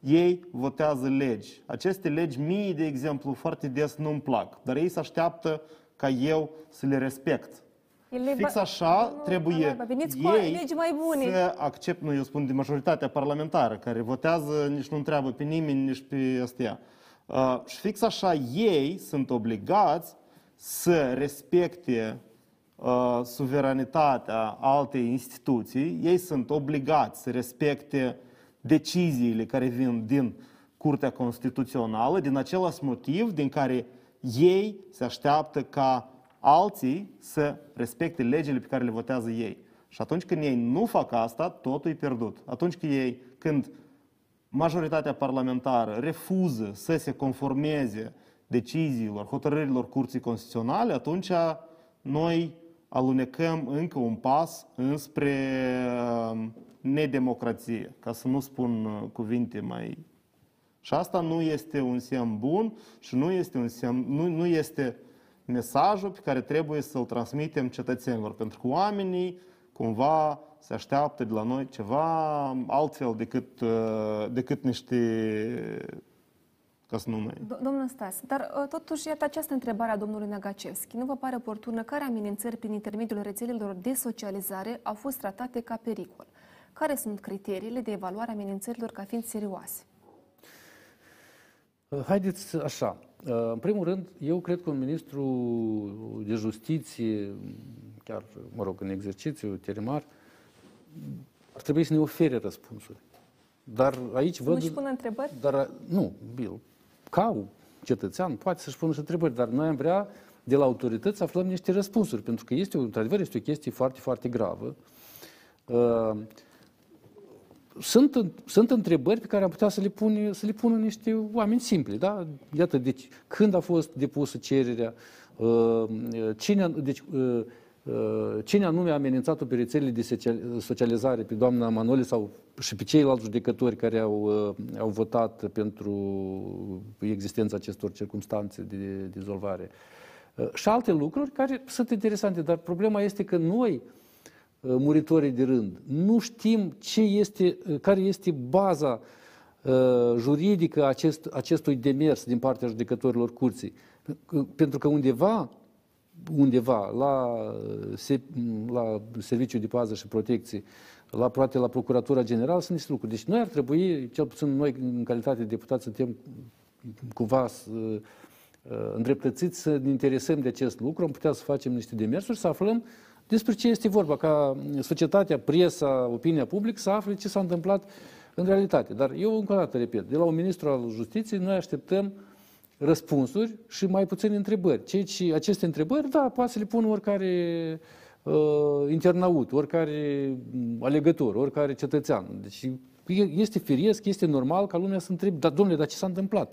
ei votează legi. Aceste legi mie, de exemplu, foarte des nu-mi plac, dar ei se așteaptă ca eu să le respect. Fix așa trebuie ei să accept, nu eu spun, de majoritatea parlamentară care votează, nici nu întreabă pe nimeni, nici pe astea. Și fix așa ei sunt obligați să respecte suveranitatea altei instituții, ei sunt obligați să respecte deciziile care vin din Curtea Constituțională, din același motiv din care ei se așteaptă ca alții să respecte legile pe care le votează ei. Și atunci când ei nu fac asta, totul e pierdut. Atunci când majoritatea parlamentară refuză să se conformeze deciziilor, hotărârilor Curții Constituționale, atunci noi alunecăm încă un pas înspre nedemocrație, ca să nu spun cuvinte mai... Și asta nu este un semn bun și nu este un semn, nu este mesajul pe care trebuie să-l transmitem cetățenilor, pentru că oamenii cumva se așteaptă de la noi ceva altfel decât niște... Domnul Năstase, dar totuși, iată această întrebare a domnului Năgacevski. Nu vă pare oportună care amenințări prin intermediul rețelelor de socializare au fost tratate ca pericol? Care sunt criteriile de evaluare a amenințărilor ca fiind serioase? Haideți așa. În primul rând, eu cred că un ministru de justiție, chiar, mă rog, în exercițiu, Terimar, ar trebui să ne ofere răspunsuri. Dar aici văd... Nu-și pună întrebări? Dar, nu, Bill. Ca cetățean poate să-și pună întrebări, dar noi am vrea de la autorități să aflăm niște răspunsuri, pentru că este, într-adevăr, este o chestie foarte, foarte gravă. Sunt întrebări pe care am putea să le pună niște oameni simpli, da? Iată, deci, când a fost depusă cererea, cine anume a amenințat-o pe rețelele de socializare, pe doamna Manole sau și pe ceilalți judecători care au votat pentru existența acestor circumstanțe de dizolvare. Și alte lucruri care sunt interesante, dar problema este că noi, muritorii de rând, nu știm care este baza juridică a acestui demers din partea judecătorilor curții. Pentru că undeva la Serviciul de Pază și Protecție, poate la Procuratura Generală, sunt niște lucruri. Deci noi ar trebui, cel puțin noi în calitate de deputați, suntem cumva îndreptățiți să ne interesăm de acest lucru, am putea să facem niște demersuri, să aflăm despre ce este vorba, ca societatea, presa, opinia publică să afle ce s-a întâmplat în realitate. Dar eu încă o dată repet, de la un ministru al Justiției noi așteptăm răspunsuri și mai puține întrebări. Aceste întrebări, da, poate să le pună oricare internaut, oricare alegător, oricare cetățean. Deci este firesc, este normal ca lumea să întrebe, dar domnule, dar ce s-a întâmplat?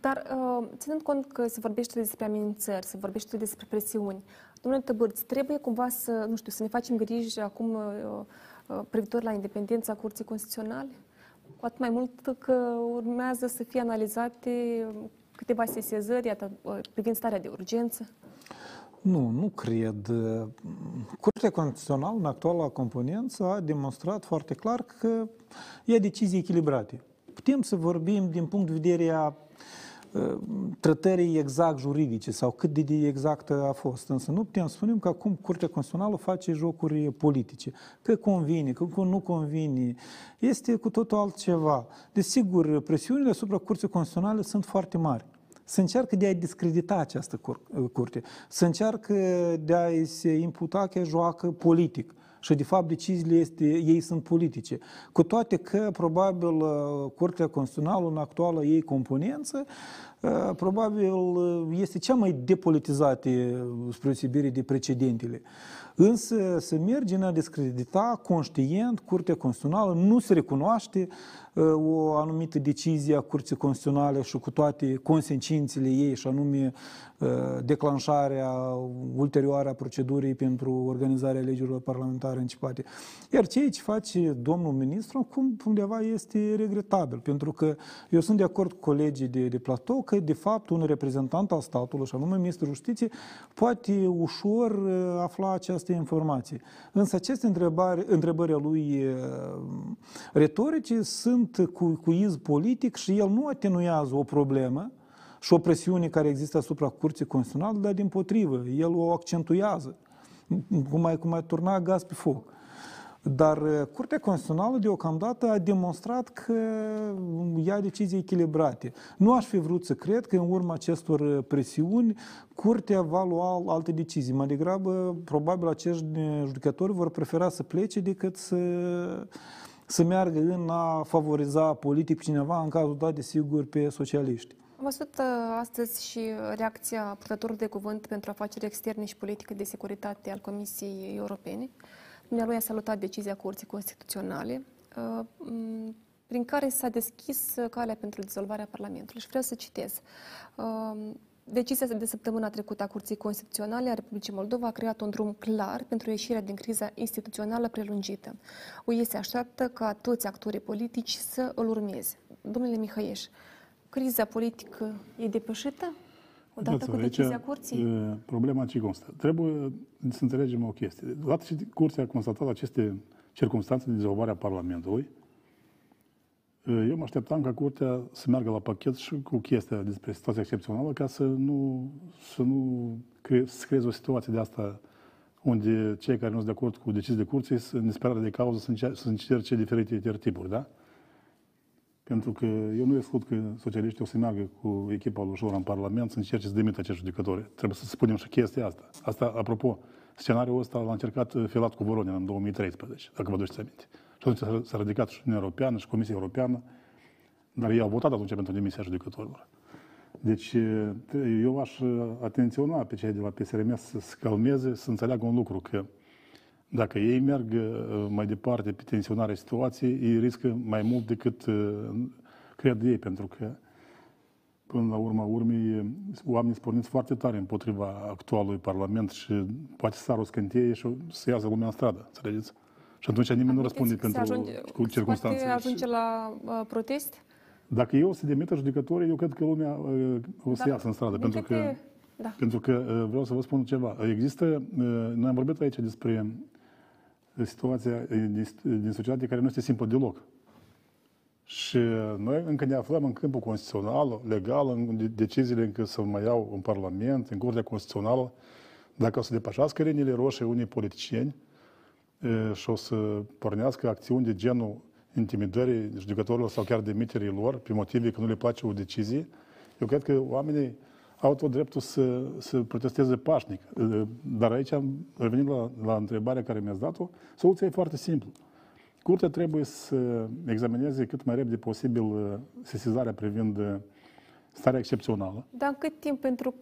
Dar ținând cont că se vorbește despre amenințări, se vorbește despre presiuni, domnule Tăbârță, trebuie cumva să, nu știu, să ne facem griji acum privitor la independența Curții Constituționale? Cu atât mai mult că urmează să fie analizate câteva sesizări, iată, privind starea de urgență? Nu cred. Curtea Constituțională, în actuala componență, a demonstrat foarte clar că ia decizii echilibrate. Putem să vorbim din punct de vedere a tratării exact juridice sau cât de exactă a fost. Însă nu putem spune că acum Curtea Constituțională face jocuri politice. Că convine, că nu convine. Este cu totul altceva. Desigur, presiunile asupra Curții Constituționale sunt foarte mari. Se încearcă de a discredita această curte. Se încearcă de a se imputa că joacă politic. Și, de fapt, deciziile ei sunt politice. Cu toate că, probabil, Curtea Constituțională, în actuala ei componență, probabil este cea mai depolitizată spre osebire de precedentele. Însă se merge în a discredita conștient Curtea Constituțională, nu se recunoaște o anumită decizie a Curții Constituționale și cu toate consecințele ei, și anume declanșarea ulterioară a procedurii pentru organizarea alegerilor parlamentare anticipate. Iar ceea ce face domnul ministru, cum undeva este regretabil, pentru că eu sunt de acord cu colegii de platou că, de fapt, un reprezentant al statului, și anume Ministrul Justiției, poate ușor afla această informație. Însă aceste întrebări ale lui retorice sunt cu iz politic și el nu atenuează o problemă și o presiune care există asupra Curții Constituționale, dar dimpotrivă, el o accentuează, cum ai turna gaz pe foc. Dar Curtea Constituțională deocamdată a demonstrat că ia decizii echilibrate. Nu aș fi vrut să cred că în urma acestor presiuni Curtea va lua alte decizii. Mai degrabă, probabil, acești judecători vor prefera să plece decât să meargă în a favoriza politic cineva, în cazul dat, desigur, pe socialiști. Am văzut astăzi și reacția purtătorului de cuvânt pentru afaceri externe și politică de securitate al Comisiei Europene. Dumnealui a salutat decizia Curții Constituționale, prin care s-a deschis calea pentru dizolvarea Parlamentului. Și vreau să citez. Decizia de săptămâna trecută a Curții Constituționale a Republicii Moldova a creat un drum clar pentru ieșirea din criza instituțională prelungită. UE se așteaptă ca toți actorii politici să îl urmeze. Domnule Mihăieș, criza politică e depășită odată cu decizia Curții? Problema ce constă? Trebuie să înțelegem o chestie. Odată ce Curtea a constatat aceste circunstanțe de dizolvare a Parlamentului, eu mă așteptam ca Curtea să meargă la pachet și cu chestia despre situația excepțională ca să creeze o situație de asta unde cei care nu sunt de acord cu deciziile Curții, în disperare de cauză, să încerce diferite tertipuri, da? Pentru că eu nu exclud că socialiștii o să meargă cu echipa lui Șor în Parlament să încerce să demită acești judecători. Trebuie să spunem și chestia asta. Asta, apropo, scenariul ăsta l-a încercat Filat cu Voronin în 2013, dacă vă duceți aminte. Și atunci s-a ridicat și Uniunea Europeană și Comisia Europeană, dar ei au votat atunci pentru demisia judecătorilor. Deci eu aș atenționa pe cei de la PSRM să se calmeze, să înțeleagă un lucru, că dacă ei merg mai departe pe tensionarea situației, ei riscă mai mult decât cred ei, pentru că până la urma urmei oamenii sunt porniți foarte tare împotriva actualului Parlament și poate să sară o scânteie și să iasă lumea în stradă, înțelegeți? Și atunci nimeni nu răspunde pentru circunstanțe. Poate ajunge la protest? Dacă eu se demită judecătorii, eu cred că lumea o să iasă în stradă. Pentru că vreau să vă spun ceva. Noi am vorbit aici despre situația din societate care nu este simplă deloc. Și noi încă ne aflăm în câmpul constituțional, legal, în deciziile încă să mai iau în Parlament, în Curtea Constituțională. Dacă o să depășească liniile roșii unii politicieni, și o să pornească acțiuni de genul intimidării judecătorilor sau chiar demiterii lor, pe motive că nu le place o decizie, eu cred că oamenii au tot dreptul să protesteze pașnic. Dar aici, revenind la întrebarea care mi-ați dat-o, soluția e foarte simplă. Curtea trebuie să examineze cât mai repede posibil sesizarea privind starea excepțională. Dar în cât timp? Pentru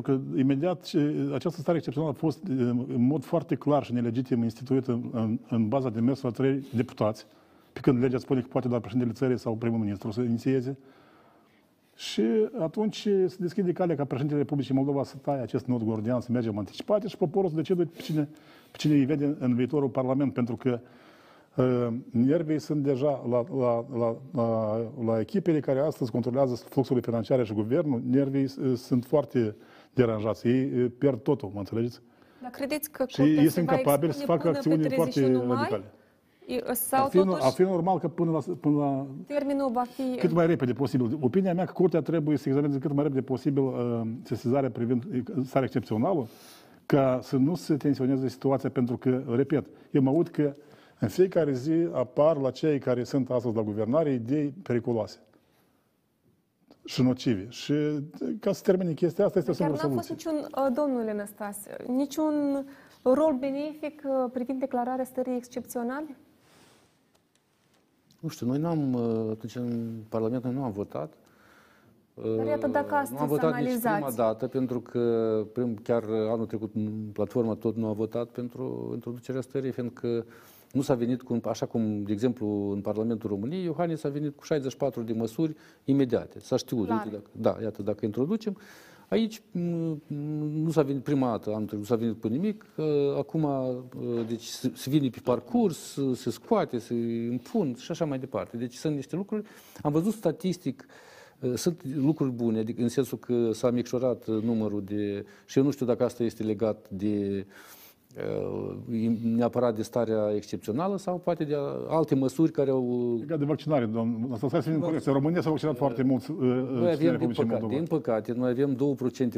că imediat această stare excepțională a fost în mod foarte clar și nelegitim instituită în baza de mersul a 3 deputați, pe când legea spune că poate doar președintele țării sau primul ministru să inițieze. Și atunci se deschide calea ca președintele Republicii Moldova să taie acest nod gordian, să mergem anticipate și poporul să decide pe cine îi vede în viitorul Parlament, pentru că nervii sunt deja la echipele care astăzi controlează fluxurile financiare și guvernul. Nervii sunt foarte deranjați. Ei pierd totul, mă înțelegeți? Dar credeți că și ei sunt capabili să facă acțiuni foarte radicale. Ar fi normal că până la terminul va fi cât mai repede posibil. Opinia mea că Curtea trebuie să examineze cât mai repede posibil sesizarea privind starea excepțională, ca să nu se tensioneze situația, pentru că, repet, eu mă aud că în fiecare zi apar la cei care sunt astăzi la guvernare idei periculoase și nocive. Și ca să termine chestia asta, este o singură soluție. Dar n-a fost niciun, domnule Năstase, niciun rol benefic privind declararea stării excepționale? Nu știu, noi n-am, atunci în Parlament noi nu am votat. Dar iată, dacă astăzi am votat nici prima dată, pentru că chiar anul trecut platforma tot nu a votat pentru introducerea stării, fiindcă nu s-a venit cu, așa cum, de exemplu, în Parlamentul României, Iohannis a venit cu 64 de măsuri imediate. S-a știut, dacă introducem. Aici nu s-a venit prima dată, anul trecut nu s-a venit cu nimic. Acum, deci, se vine pe parcurs, se scoate, se impun și așa mai departe. Deci sunt niște lucruri. Am văzut statistic, sunt lucruri bune, adică în sensul că s-a micșorat numărul de... Și eu nu știu dacă asta este legat de... neapărat de starea excepțională sau poate de alte măsuri care au... Legat de vaccinare, domnul. Asta să fim corecți. România s-a vaccinat foarte mulți. Din păcate, noi avem 2%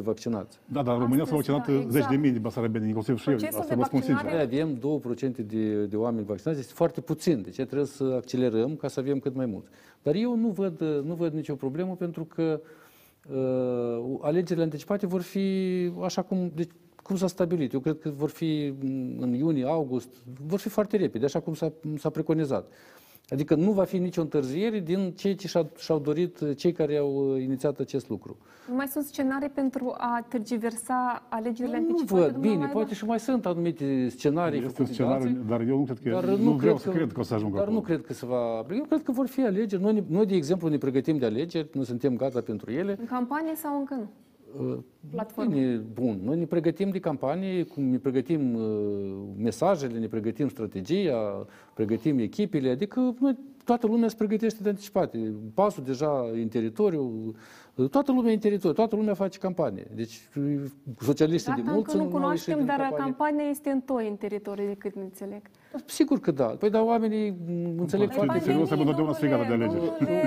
vaccinați. Da, dar România s-a vaccinat zeci de mii de basarabeni, inclusiv și eu. Asta vă spun sincer. Noi avem 2% de oameni vaccinați. Este foarte puțin. Deci trebuie să accelerăm ca să avem cât mai mulți. Dar eu nu văd nicio problemă, pentru că alegerile anticipate vor fi așa cum... Cum s-a stabilit? Eu cred că vor fi în iunie, august, vor fi foarte repede, așa cum s-a preconizat. Adică nu va fi nicio întârziere din cei ce și-au dorit, cei care au inițiat acest lucru. Nu mai sunt scenarii pentru a tergiversa alegerile anticipate? Nu văd, bine, poate și mai sunt anumite scenarii. Este un scenariu, dar eu nu cred că, nu cred că o să ajungă acolo. Dar nu cred că se va... Eu cred că vor fi alegeri. Noi, de exemplu, ne pregătim de alegeri, nu suntem gata pentru ele. În campanie sau încă nu? Bine, bun. Noi ne pregătim de campanie, cum ne pregătim mesajele, ne pregătim strategia, pregătim echipele, adică noi, toată lumea se pregătește de anticipate. PAS-ul deja în teritoriu, toată lumea în teritoriu, toată lumea face campanie. Deci socialiștii de mulți nu cunoaștem, dar campania este în toi în teritoriu, decât ne înțeleg. Sigur că da. Păi dar oamenii înțeleg foarte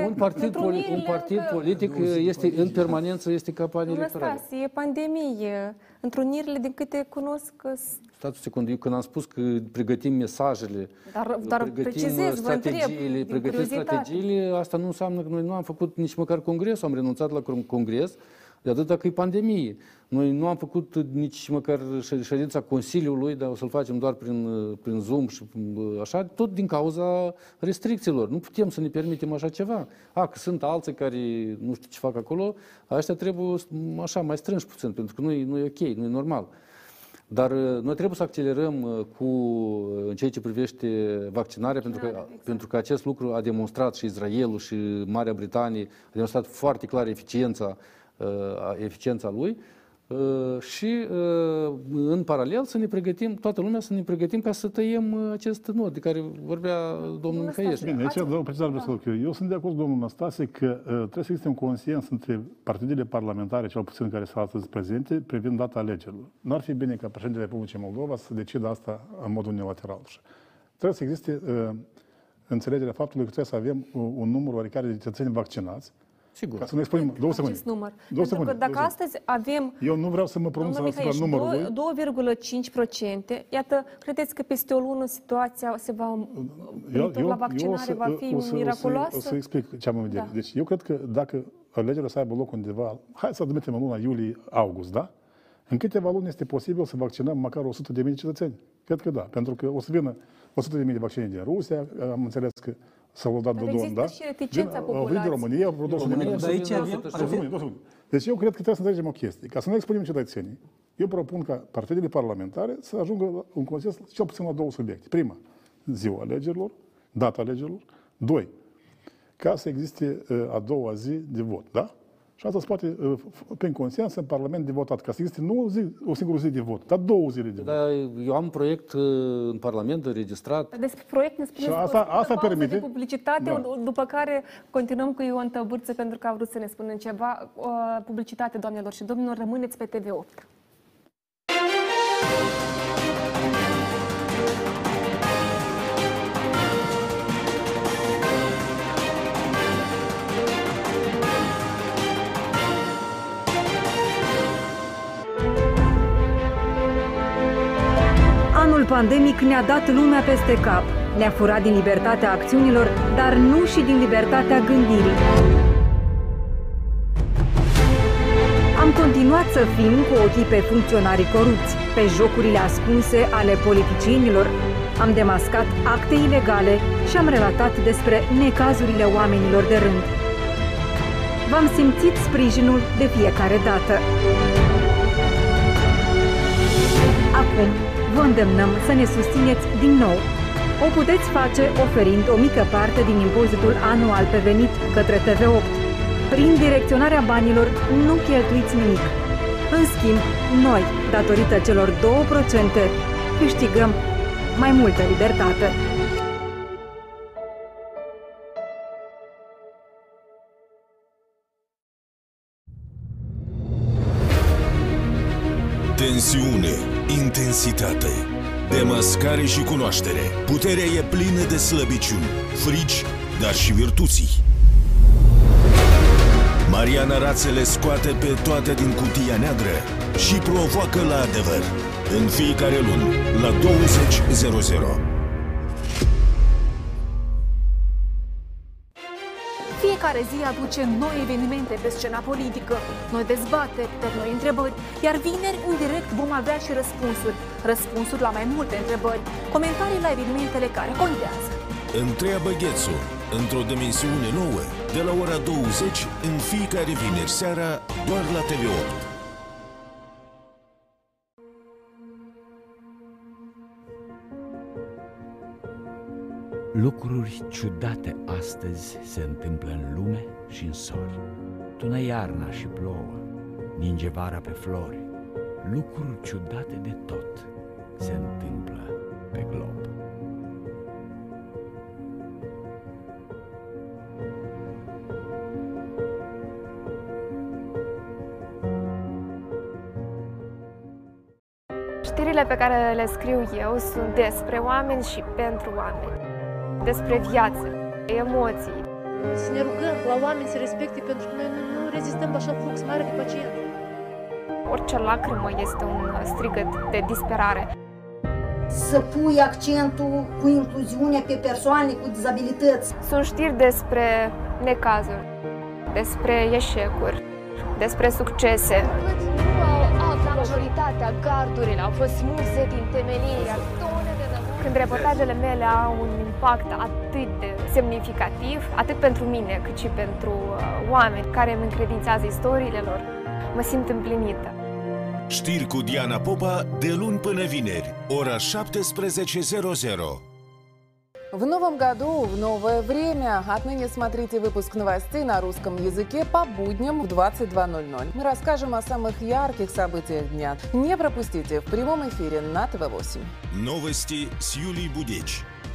un partid politic este în permanență, este campanie electorală. E pandemie. Întrunirile, din câte cunosc... Stați o secundă, eu când am spus că pregătim mesajele, pregătim strategiile, asta nu înseamnă că noi nu am făcut nici măcar congresul, am renunțat la congres, de atâta că e pandemie. Noi nu am făcut nici măcar ședința Consiliului, dar o să-l facem doar prin Zoom și așa, tot din cauza restricțiilor. Nu putem să ne permitem așa ceva. Că sunt alții care nu știu ce fac acolo, ăștia trebuie așa mai strânși puțin, pentru că nu e ok, nu e normal. Dar noi trebuie să accelerăm în ceea ce privește vaccinarea, pentru că acest lucru a demonstrat și Israelul și Marea Britanie, a demonstrat foarte clar eficiența lui și în paralel să ne pregătim, toată lumea să ne pregătim ca să tăiem acest nod de care vorbea domnul Mihăieș. Bine, aici vreau precizare vreau să eu sunt de acord, domnul Năstase, că trebuie să existe un consens între partidele parlamentare, cel puțin care sunt astăzi prezente, privind data alegerilor. N-ar fi bine ca președintele Republicii Moldova să decidă asta în mod unilateral. Trebuie să existe înțelegerea faptului că trebuie să avem un număr oarecare de cetățeni vaccinați. Sigur. Ca să ne expunem două secunde. Dacă astăzi avem... Eu nu vreau să mă pronunț asupra numărului. 2,5%. Iată, credeți că peste o lună situația se va... la vaccinare va fi miraculoasă? O să explic ce am în vedere. Deci eu cred că dacă alegerile să aibă loc undeva, hai să admitem în luna iulie-august, da? În câteva luni este posibil să vaccinăm măcar 100.000 de cetățeni. Cred că da. Pentru că o să vină 100.000 de vaccini din Rusia, am înțeles că s-a votat Dodon, da? Vin din România, au produs un nimic. Deci eu cred că trebuie să înțelegem o chestie. Ca să ne expunem cetățenii, eu propun ca partidele parlamentare să ajungă la un consens cel puțin la două subiecte. Prima, ziua alegerilor, data alegerilor. Doi, ca să existe a doua zi de vot, da? Și asta se poate, prin consens, în Parlament de votat. Ca să existe nu o singură zi de vot, dar două zile de vot. Dar eu am un proiect în Parlament înregistrat. Despre proiect ne spuneți asta permite de publicitate, da. După care continuăm cu Ion Tăbârță, pentru că a vrut să ne spunem ceva. Publicitate, doamnelor și domnilor, rămâneți pe TV8. Anul pandemic ne-a dat lumea peste cap, ne-a furat din libertatea acțiunilor, dar nu și din libertatea gândirii. Am continuat să fim cu ochii pe funcționarii corupți, pe jocurile ascunse ale politicienilor, am demascat acte ilegale și am relatat despre necazurile oamenilor de rând. V-am simțit sprijinul de fiecare dată. Acum, vă îndemnăm să ne susțineți din nou. O puteți face oferind o mică parte din impozitul anual pe venit către TV8. Prin direcționarea banilor nu cheltuiți nimic. În schimb, noi, datorită celor 2%, câștigăm mai multă libertate. Tensiune, intensitate, demascare și cunoaștere. Puterea e plină de slăbiciuni, frici, dar și virtuții. Mariana Rațele scoate pe toate din cutia neagră și provoacă la adevăr. În fiecare luni, la 20:00. Fiecare zi aduce noi evenimente pe scena politică, noi dezbateri, noi întrebări, iar vineri în direct vom avea și răspunsuri. Răspunsuri la mai multe întrebări, comentarii la evenimentele care contează. Întreabă Ghețu, într-o dimensiune nouă, de la ora 20, în fiecare vineri seara, doar la TV8. Lucruri ciudate astăzi se întâmplă în lume și în sori. Tună iarna și plouă, ninge vara pe flori. Lucruri ciudate de tot se întâmplă pe glob. Știrile pe care le scriu eu sunt despre oameni și pentru oameni. Despre viață, emoții. Să ne rugăm la oameni să respecte, pentru că noi nu rezistăm la așa flux mare de pacienți. Orice lacrimă este un strigăt de disperare. Să pui accentul cu incluziunea pe persoane cu dizabilități. Sunt știri despre necazuri, despre eșecuri, despre succese. Majoritatea gardurilor au fost smulse din temelie. Când reportajele mele au un impact atât de semnificativ, atât pentru mine, cât și pentru oameni care îmi încredințează istoriile lor, mă simt împlinită. Știri cu Diana Popa, de luni până vineri, ora 17:00. В новом году, в новое время. Отныне смотрите выпуск новостей на русском языке по будням в 22:00. Мы расскажем о самых ярких событиях дня. Не пропустите в прямом эфире на ТВ8. Новости с Юлией Будеч.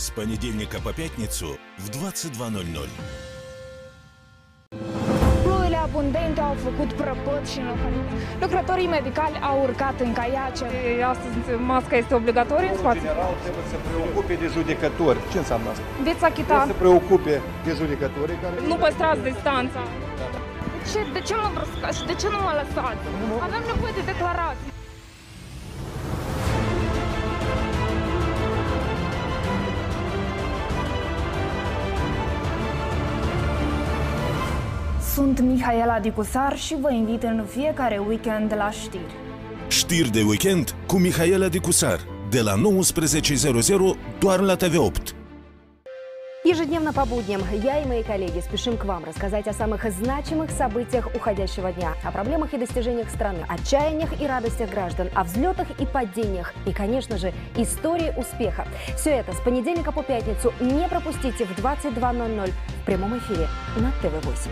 С понедельника по пятницу в 22:00. Abundente au făcut prăpăd și lucrătorii medicali au urcat în caiace. Astăzi masca este obligatorie în spațiu. General trebuie să se preocupe de judecători. Ce înseamnă asta? Veți achita. Trebuie să se preocupe de judecători care... Nu păstrați distanța. De ce mă bruscați și de ce nu mă lăsați? Avem nevoie de declarații. Sunt Mihaela Dicusar și vă invit în fiecare weekend la știri. Știri de weekend cu Mihaela Dicusar, de la 19:00 doar la TV8. Ежедневно по будням я и мои коллеги спешим к вам рассказать о самых значимых событиях уходящего дня, о проблемах и достижениях страны, о чаяниях и радостях граждан, о взлетах и падениях и, конечно же, истории успеха. Все это с понедельника по пятницу не пропустите в 22:00 в прямом эфире на ТВ8.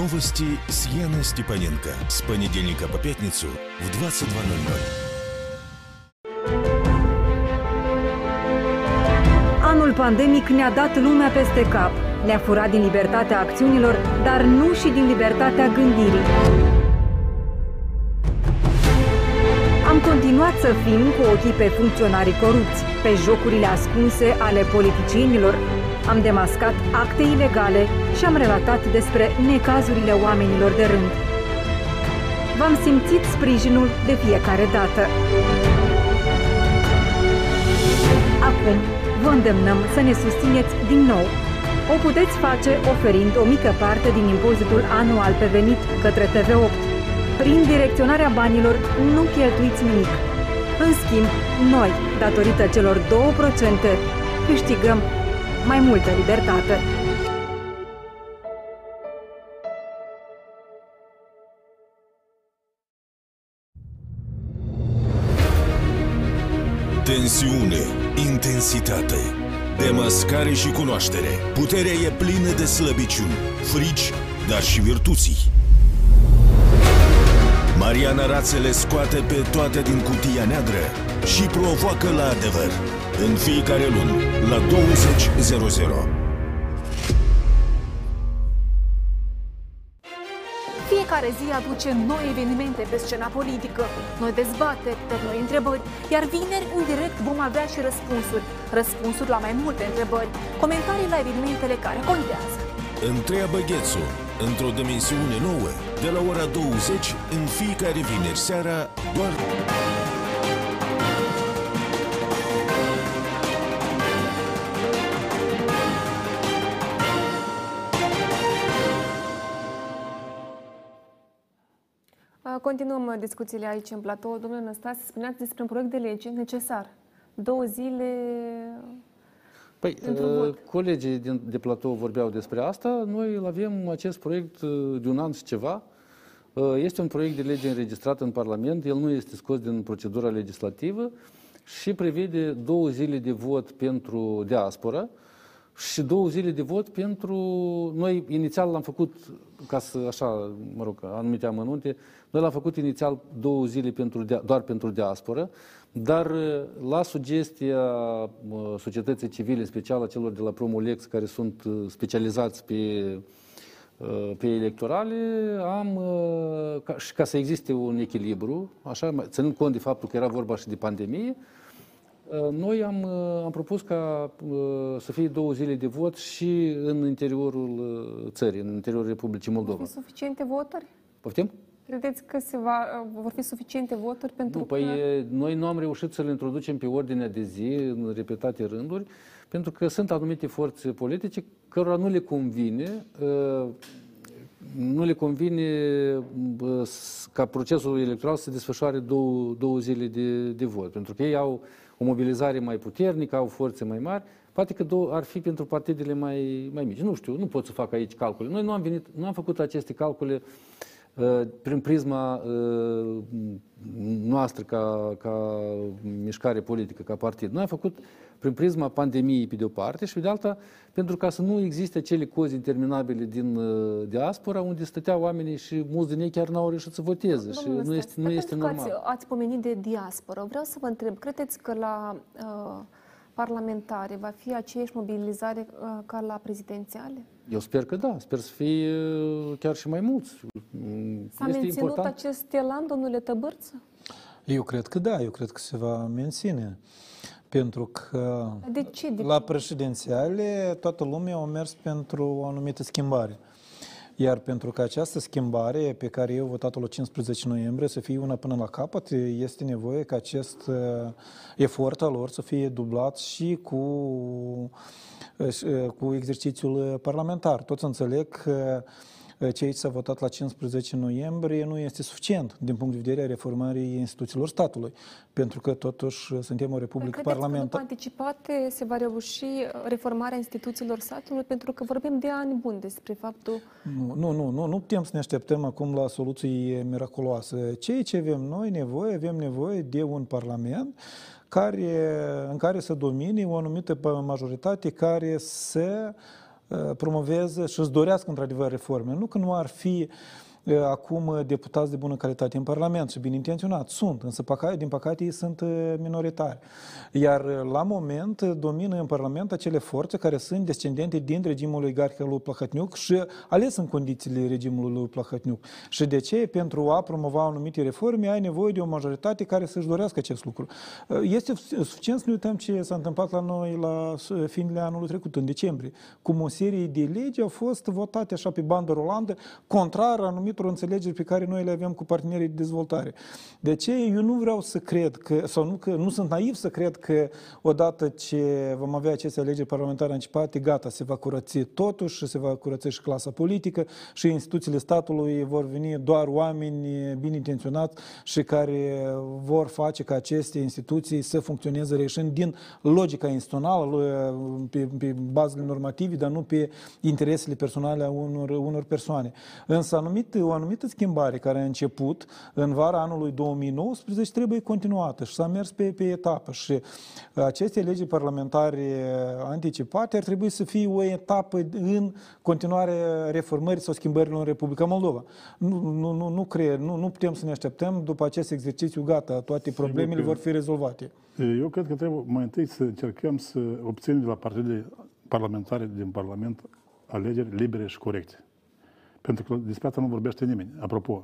Новости с Яной Степаненко с понедельника по пятницу в 22:00. Anul pandemic ne-a dat lumea peste cap, ne-a furat din libertatea acțiunilor, dar nu și din libertatea gândirii. Am continuat să fim cu ochii pe funcționarii corupți, pe jocurile ascunse ale politicienilor, am demascat acte ilegale și am relatat despre necazurile oamenilor de rând. V-am simțit sprijinul de fiecare dată. Acum, vă îndemnăm să ne susțineți din nou. O puteți face oferind o mică parte din impozitul anual pe venit către TV8. Prin direcționarea banilor nu cheltuiți nimic. În schimb, noi, datorită celor 2%, câștigăm mai multă libertate. Tensiune, intensitate, demascare și cunoaștere. Puterea e plină de slăbiciuni, frici, dar și virtuții. Mariana Rațele scoate pe toate din cutia neagră și provoacă la adevăr. În fiecare luni, la 20:00. Fiecare zi aduce noi evenimente pe scena politică, noi dezbateri, dar noi întrebări, iar vineri în direct vom avea și răspunsuri la mai multe întrebări, comentarii la evenimentele care contează. Întreabă Ghețu, într-o dimensiune nouă, de la ora 20, în fiecare vineri seara, doar... Continuăm discuțiile aici în platou. Domnule Năstase, spuneați despre un proiect de lege necesar. Două zile Păi, colegii de platou vorbeau despre asta. Noi avem acest proiect de un an și ceva. Este un proiect de lege înregistrat în Parlament, el nu este scos din procedura legislativă și prevede 2 zile de vot pentru diaspora și 2 zile de vot pentru... Noi inițial l-am făcut, ca să așa, mă rog, anumite amănunte, noi l-am făcut inițial 2 zile doar pentru diaspora, dar la sugestia societății civile, special a celor de la Promolex, care sunt specializați pe electorale, ca să existe un echilibru, așa, ținând cont de faptul că era vorba și de pandemie, noi am propus ca să fie 2 zile de vot și în interiorul țării, în interiorul Republicii Moldova. Vor fi suficiente voturi? Poftim? Credeți că vor fi suficiente voturi pentru că... Păi, noi nu am reușit să le introducem pe ordinea de zi, în repetate rânduri, pentru că sunt anumite forțe politice cărora nu le convine ca procesul electoral să desfășoare 2 zile de vot, pentru că ei au o mobilizare mai puternică, au forțe mai mari, poate că ar fi pentru partidele mai mici. Nu știu, nu pot să fac aici calcule. Noi nu am făcut aceste calcule prin prisma noastră ca mișcare politică, ca partid. Noi am făcut prin prisma pandemiei pe de-o parte și pe de alta pentru ca să nu existe acele cozi interminabile din diaspora unde stăteau oamenii și mulți din ei chiar n-au reușit să voteze. Și nu este normal. Ați pomenit de diasporă. Vreau să vă întreb, credeți că la parlamentare va fi aceeași mobilizare ca la prezidențiale? Eu sper că da, sper să fie chiar și mai mulți. S-a menținut acest elan, domnule Tăbârță? Eu cred că da, eu cred că se va menține. Pentru că la prezidențiale toată lumea a mers pentru o anumită schimbare. Iar pentru că această schimbare pe care eu votat-o la 15 noiembrie să fie una până la capăt, este nevoie ca acest efort al lor să fie dublat și cu exercițiul parlamentar. Toți înțeleg că ce aici s-a votat la 15 noiembrie nu este suficient din punct de vedere a reformării instituțiilor statului, pentru că totuși suntem o republică parlamentară. Credeți că după anticipate se va reuși reformarea instituțiilor statului? Pentru că vorbim de ani buni despre faptul... Nu putem să ne așteptăm acum la soluții miraculoase. Ceea ce avem nevoie de un parlament în care să domine o anumită majoritate care să promoveze și își dorească într-adevăr reforme. Nu că nu ar fi acum deputați de bună calitate în Parlament și bine intenționați. Sunt, însă din păcate ei sunt minoritari. Iar la moment domină în Parlament acele forțe care sunt descendente din regimul oligarhic al lui Plahotniuc și ales în condițiile regimului lui Plahotniuc. Și de ce? Pentru a promova anumite reforme ai nevoie de o majoritate care să-și dorească acest lucru. Este suficient să ne uităm ce s-a întâmplat la noi la finele anului trecut, în decembrie, cum o serie de legi au fost votate așa pe bandă rulantă, contrar anumit o înțelegeri pe care noi le avem cu partenerii de dezvoltare. De ce? Eu nu vreau să cred că, nu sunt naiv să cred că odată ce vom avea aceste alegeri parlamentare anticipate, gata, se va curăți totul și se va curăți și clasa politică și instituțiile statului vor veni doar oameni bine intenționați și care vor face ca aceste instituții să funcționeze reieșind din logica instituțională pe bazele normative, dar nu pe interesele personale a unor persoane. Însă o anumită schimbare care a început în vara anului 2019 trebuie continuată și s-a mers pe etapă și aceste legi parlamentare anticipate ar trebui să fie o etapă în continuare reformării sau schimbărilor în Republica Moldova. Nu putem să ne așteptăm după acest exercițiu, gata, toate problemele vor fi rezolvate. Eu cred că trebuie mai întâi să încercăm să obținem de la partidele parlamentare din Parlament alegeri libere și corecte. Pentru că despre asta nu vorbește nimeni. Apropo,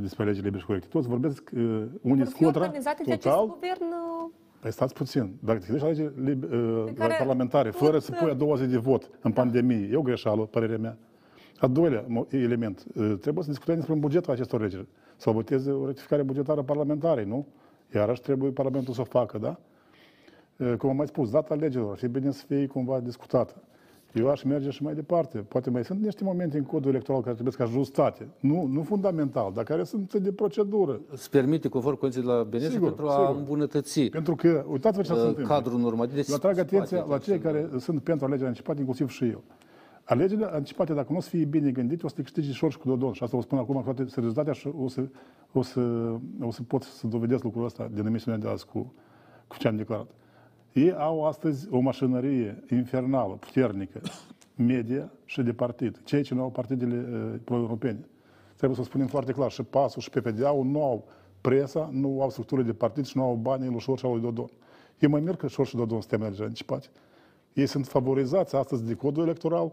despre legile libere și corecte. Toți vorbesc, unii sunt contra, total... Păi stați puțin. Dacă te gândești alegeri parlamentare, fără să pui a 2 zi de vot în pandemie, e o greșeală, părerea mea. A doilea element, trebuie să discutăm despre bugetul acestor alegeri. Să voteze o rectificare bugetară parlamentară, nu? Iarăși trebuie Parlamentul să o facă, da? Cum am mai spus, data alegerilor ar fi bine să fie cumva discutată. Eu aș merge și mai departe. Poate mai sunt niște momente în codul electoral care trebuie să ajustate. Nu fundamental, dar care sunt de procedură. Îți permite, conform condiții de la Beneziu, pentru a îmbunătăți. Pentru că, uitați-vă ce se întâmplă. Cadrul normativ. Vă atrag atenția la cei care sunt pentru alegerile anticipate, inclusiv și eu. Alegerile anticipate, dacă nu o să fie bine gândite, o să te câștige Șor și cu Dodon. Și asta o spun acum cu toată seriozitatea și o să pot să dovedesc lucrul ăsta din emisiunea de azi cu ce am declarat. Ei au astăzi o mașinărie infernală, puternică, media și de partid. Cei ce nu au partidele pro-europene. Trebuie să spunem foarte clar, și PAS-ul și PPD-ul nu au presa, nu au structură de partid și nu au banii lui Șor și lui Dodon. Eu mă mir că Șor și Dodon sunt alegerile anticipate. Ei sunt favorizați astăzi de codul electoral,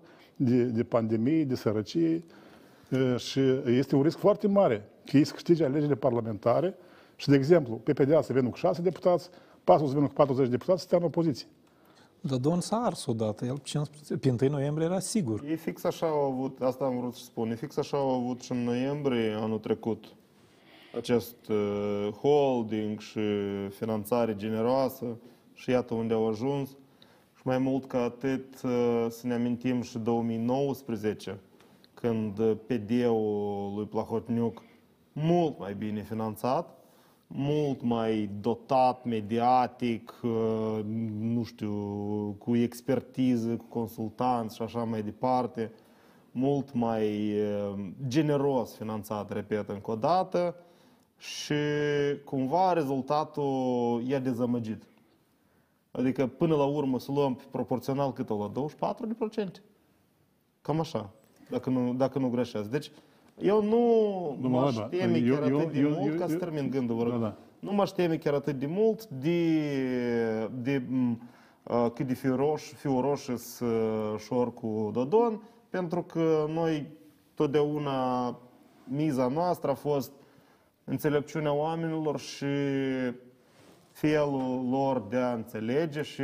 de pandemie, de sărăcie și este un risc foarte mare că ei să câștige alegerile parlamentare și, de exemplu, PPD-ul să vină cu 6 deputați, PAS-ul să vină cu 40 deputați, să stea în opoziție. Dodon s-a ars odată, el pe 1 noiembrie era sigur. E fix așa au avut, asta am vrut să spun, e fix așa au avut și în noiembrie anul trecut acest holding și finanțare generoasă și iată unde au ajuns. Și mai mult ca atât, să ne amintim și 2019, când PD-ul lui Plahotniuc, mult mai bine finanțat, mult mai dotat mediatic, nu știu, cu expertiză, cu consultanți și așa mai departe, mult mai generos finanțat, repet încă o dată, și cumva rezultatul i-a dezamăgit. Adică, până la urmă, să luăm proporțional cât o la 24%. Cam așa, dacă nu greșesc. Deci, eu nu mă teme chiar atât de mult, ca să termin gândul, vă rog. Nu mă teme chiar atât de mult de cât de fioroși Șor cu Dodon, pentru că noi, totdeauna, miza noastră a fost înțelepciunea oamenilor și felul lor de a înțelege și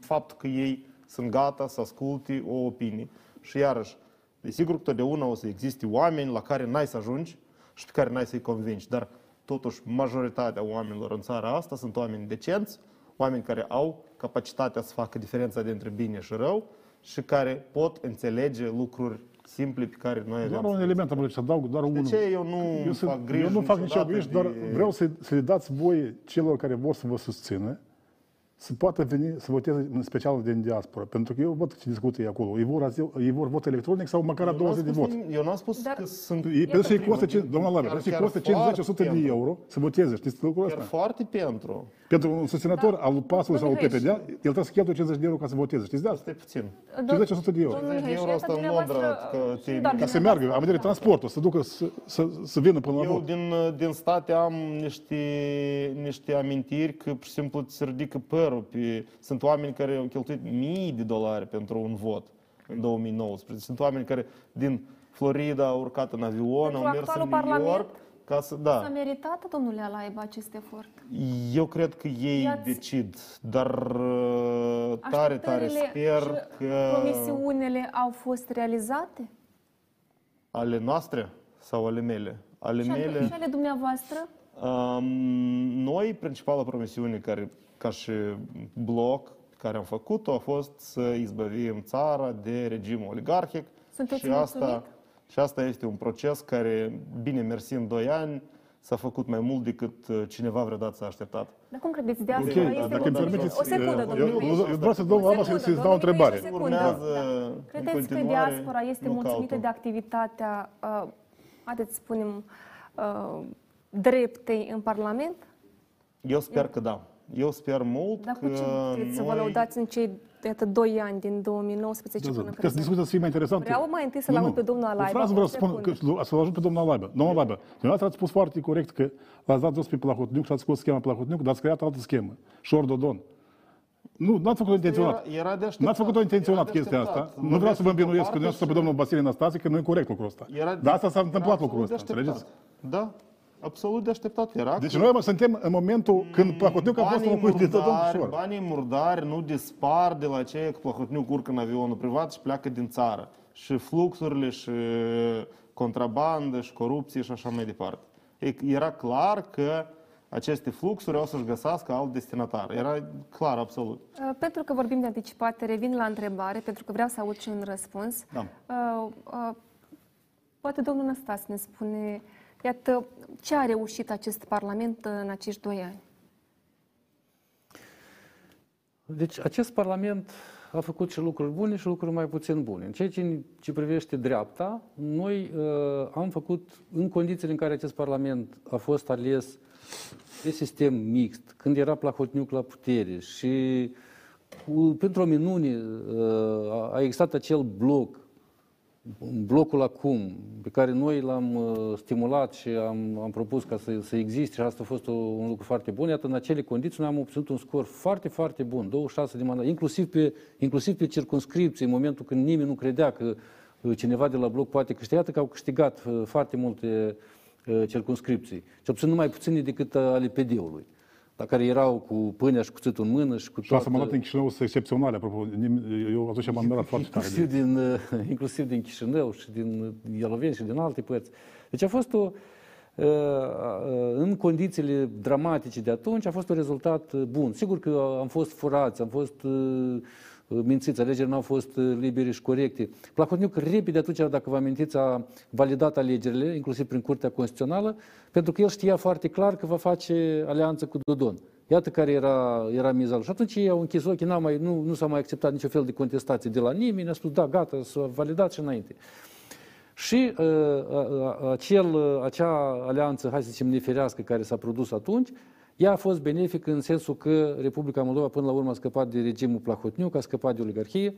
faptul că ei sunt gata să asculte o opinie. Și iarăși, desigur că totdeauna o să existe oameni la care n-ai să ajungi și pe care n-ai să-i convingi, dar totuși majoritatea oamenilor în țara asta sunt oameni decenți, oameni care au capacitatea să facă diferența dintre bine și rău și care pot înțelege lucruri simple pe care noi doar un element am vrut să adaug, doar unul. De ce eu nu fac griji? Eu nu fac nicio griji, dar vreau să le dați voi celor care vor să vă susțină să poată veni să voteze în special din diaspora, pentru că eu văd ce discută ei acolo. Ei vor vot electronic sau măcar 20 de vot. Eu n-am spus că sunt... Pentru că costă 50-100 de euro să voteze, știți lucrul ăsta? Chiar foarte pentru. Pentru un susținător al PAS-ului sau al PPD, el trebuie să cheltuie 50 de euro ca să voteze, știți de asta? Este puțin. 50-100 de euro. 50 de euro asta în ca să meargă, am vedere transportul, să ducă, să vină până la vot. Eu din state am niște amintiri că, pur și simplu, se ridică sunt oameni care au cheltuit mii de dolari pentru un vot în 2019. Sunt oameni care din Florida au urcat în avion, au mers în New York. S-a meritat, domnule Alaiba, acest efort? Eu cred că ei decid, dar tare sper că... Promisiunile au fost realizate? Ale noastre sau ale mele? Ale mele... Și ale dumneavoastră? Noi, principala promisiune care... ca și bloc care am făcut-o, a fost să izbăvim țara de regimul oligarhic. Și asta este un proces care, bine mersi, în 2 ani, s-a făcut mai mult decât cineva vreodată s-a așteptat. Dar cum credeți de asta? Dacă îmi permiteți, o secundă, domnule Mihăieș. Eu vreau să dau o întrebare. Credeți că diaspora este mulțumită de activitatea, haideți să spunem, dreptei în Parlament? Eu sper că da. Eu sper mult că... Dar cu ce să vă lăudați în cei, iată, 2 ani din 2019 până prezent? Ca să discuția să fie mai interesantă. Vreau mai întâi să-l aud pe domnul Alaiba. O frază vreau să-l ajut pe domnul Alaiba. Domnul Alaiba, dumneavoastră ați spus foarte corect că l-ați dat jos pe Plahotniuc și ați scos schema Plahotniuc, dar ați creat altă schemă. Șor Dodon. Nu, n-ați făcut-o intenționat. N-ați făcut-o intenționat chestia asta. Nu vreau să vă îmbinuiesc cu dumneavoastră pe domnul Vasile Năstase că nu e corect lucrul ăsta. Dar asta s-a întâmplat lucrul ăsta, înțelegeți? Da. Absolut de așteptat era. Deci noi suntem în momentul când Plahotniuc a fost un locuit de Dodon. Banii murdari nu dispar de la aceea că Plahotniuc urcă în avionul privat și pleacă din țară. Și fluxurile, și contrabandă, și corupție și așa mai departe. Era clar că aceste fluxuri, o să-și găsească alt destinatar. Era clar, absolut. Pentru că vorbim de anticipate, revin la întrebare, pentru că vreau să aud și un răspuns. Da. Poate domnul Năstase ne spune, iată, ce a reușit acest Parlament în acești 2 ani? Deci, acest Parlament a făcut și lucruri bune și lucruri mai puțin bune. În ceea ce privește dreapta, noi am făcut, în condițiile în care acest Parlament a fost ales de sistem mixt, când era Plahotniuc la putere și pentru o minune a existat acel bloc, blocul acum, pe care noi l-am stimulat și am propus ca să existe și asta a fost un lucru foarte bun. Iată, în acele condiții noi am obținut un scor foarte, foarte bun, 26 de mandate, inclusiv pe circumscripții, în momentul când nimeni nu credea că cineva de la bloc poate câștiga, că au câștigat foarte multe circumscripții, cel puțin numai puține decât ale PD-ului, dar care erau cu pâinea și cuțitul în mână și cu toată... 6 mandate în Chișinău sunt excepționale, apropo, eu atunci am admirat foarte tare. Inclusiv din Chișinău și din Ialoveni și din alte părți. Deci a fost o... În condițiile dramatice de atunci a fost un rezultat bun. Sigur că am fost furați, am fost mințiți, alegerile n-au fost libere și corecte. Plahotniuc repede atunci, dacă vă amintiți, a validat alegerile, inclusiv prin Curtea Constituțională, pentru că el știa foarte clar că va face alianță cu Dodon. Iată care era miza lui. Și atunci ei au închis ochii, nu s-a mai acceptat niciun fel de contestație de la nimeni, a spus, da, gata, s-a validat și înainte. Și acea alianță, hai să zicem, neferească care s-a produs atunci, ea a fost benefică în sensul că Republica Moldova până la urmă a scăpat de regimul Plahotniuc, a scăpat de oligarhie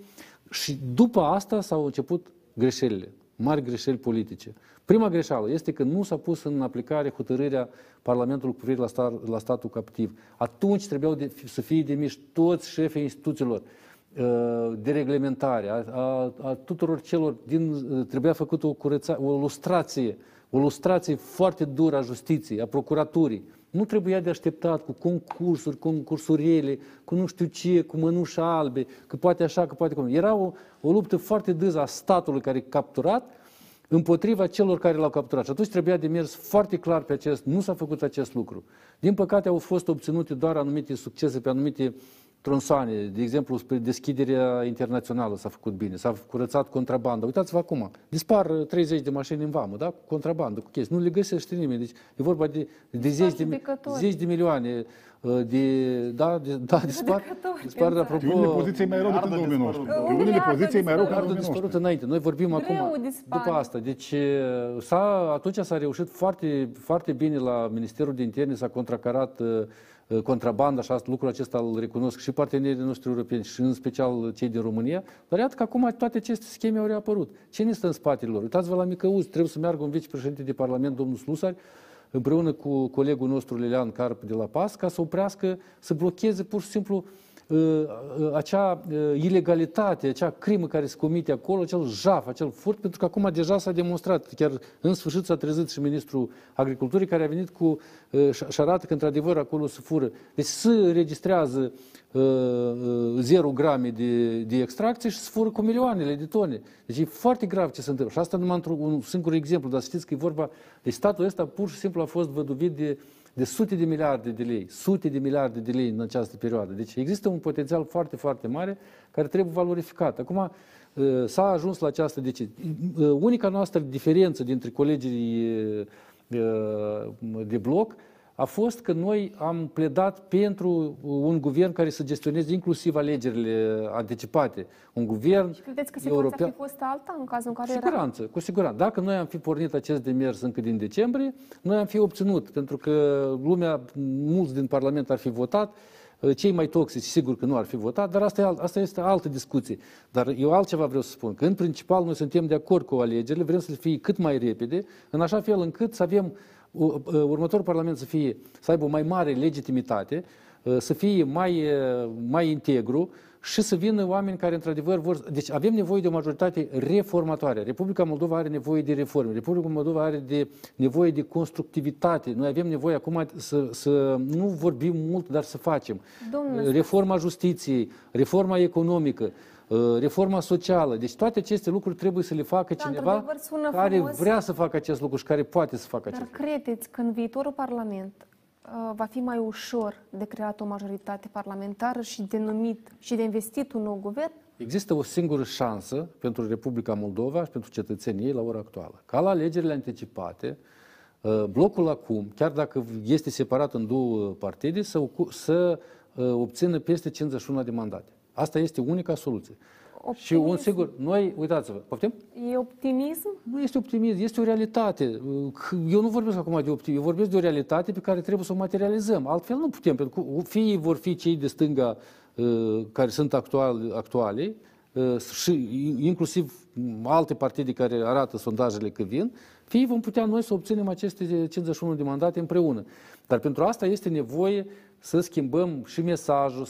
și după asta s-au început greșelile, mari greșeli politice. Prima greșeală este că nu s-a pus în aplicare hotărârea Parlamentului cu privire la statul captiv. Atunci trebuiau să fie demiși toți șefii instituțiilor de reglementare, a tuturor celor trebuia făcută o lustrație foarte dură a justiției, a procuraturii. Nu trebuia de așteptat cu concursuri, concursurele, cu nu știu ce, cu mănuși albe, că poate așa, că poate cum. Era o luptă foarte dâză a statului care e capturat împotriva celor care l-au capturat. Și atunci trebuia de mers foarte clar pe acest, nu s-a făcut acest lucru. Din păcate au fost obținute doar anumite succese pe anumite tronsoane, de exemplu, spre deschiderea internațională s-a făcut bine, s-a curățat contrabanda. Uitați-vă acum, dispar 30 de mașini în vamă, da? Cu contrabandă, cu chestii. Nu le găsește nimeni. Deci e vorba de zeci de milioane dispar de apropo... Unele poziții mai rău decât în 2019. Unele poziții mai rău decât în 2019. Ardă dispărut înainte. Noi vorbim acum după asta. Deci atunci s-a reușit foarte, foarte bine la Ministerul de Interne, s-a contracarat contrabanda și lucrul acesta îl recunosc și partenerii noștri europeni și în special cei din România, dar iată că acum toate aceste scheme au reapărut. Cine stă în spatele lor? Uitați-vă la Micăuzi, trebuie să meargă un vicepreședinte de Parlament, domnul Slusari, împreună cu colegul nostru Lilian Carp de la PAS, ca să oprească, să blocheze pur și simplu acea ilegalitate, acea crimă care se comite acolo, acel jaf, acel furt, pentru că acum deja s-a demonstrat, chiar în sfârșit s-a trezit și ministrul agriculturii care a venit cu și arată că într-adevăr acolo se fură. Deci se registrează 0 grame de extracție și se fură cu milioanele de tone. Deci e foarte grav ce se întâmplă. Și asta numai într-un singur exemplu, dar știți că e vorba... Deci statul ăsta pur și simplu a fost văduvit de sute de miliarde de lei, în această perioadă. Deci există un potențial foarte, foarte mare care trebuie valorificat. Acum s-a ajuns la această decizie. Unica noastră diferență dintre colegii de bloc a fost că noi am pledat pentru un guvern care să gestioneze inclusiv alegerile anticipate. Un guvern și credeți că situația european... ar fi fost alta în cazul în care cu siguranță. Dacă noi am fi pornit acest demers încă din decembrie, noi am fi obținut, pentru că lumea, mulți din Parlament ar fi votat, cei mai toxici sigur că nu ar fi votat, dar asta este altă discuție. Dar eu altceva vreau să spun, că în principal noi suntem de acord cu alegerile, vrem să le fie cât mai repede, în așa fel încât să avem următorul Parlament să aibă o mai mare legitimitate, să fie mai integru și să vină oameni care într-adevăr vor... Deci avem nevoie de o majoritate reformatoare. Republica Moldova are nevoie de reforme. Republica Moldova are nevoie de constructivitate. Noi avem nevoie acum să nu vorbim mult, dar să facem. Domnule, reforma justiției, reforma economică, reforma socială. Deci toate aceste lucruri trebuie să le facă cineva care vrea să facă acest lucru și care poate să facă acest lucru. Dar credeți că în viitorul Parlament va fi mai ușor de creat o majoritate parlamentară și de numit și de investit un nou guvern? Există o singură șansă pentru Republica Moldova și pentru cetățenii ei la ora actuală. Ca la alegerile anticipate, blocul acum, chiar dacă este separat în două partide, să obțină peste 51 de mandate. Asta este unica soluție. Optimism. Și un sigur, noi, uitați-vă, poftim? E optimism? Nu este optimism, este o realitate. Eu nu vorbesc acum de optimism, eu vorbesc de o realitate pe care trebuie să o materializăm. Altfel nu putem, pentru că fie vor fi cei de stânga care sunt actuale, și inclusiv alte partide care arată sondajele că vin, fie vom putea noi să obținem aceste 51 de mandate împreună. Dar pentru asta este nevoie să schimbăm și mesajul,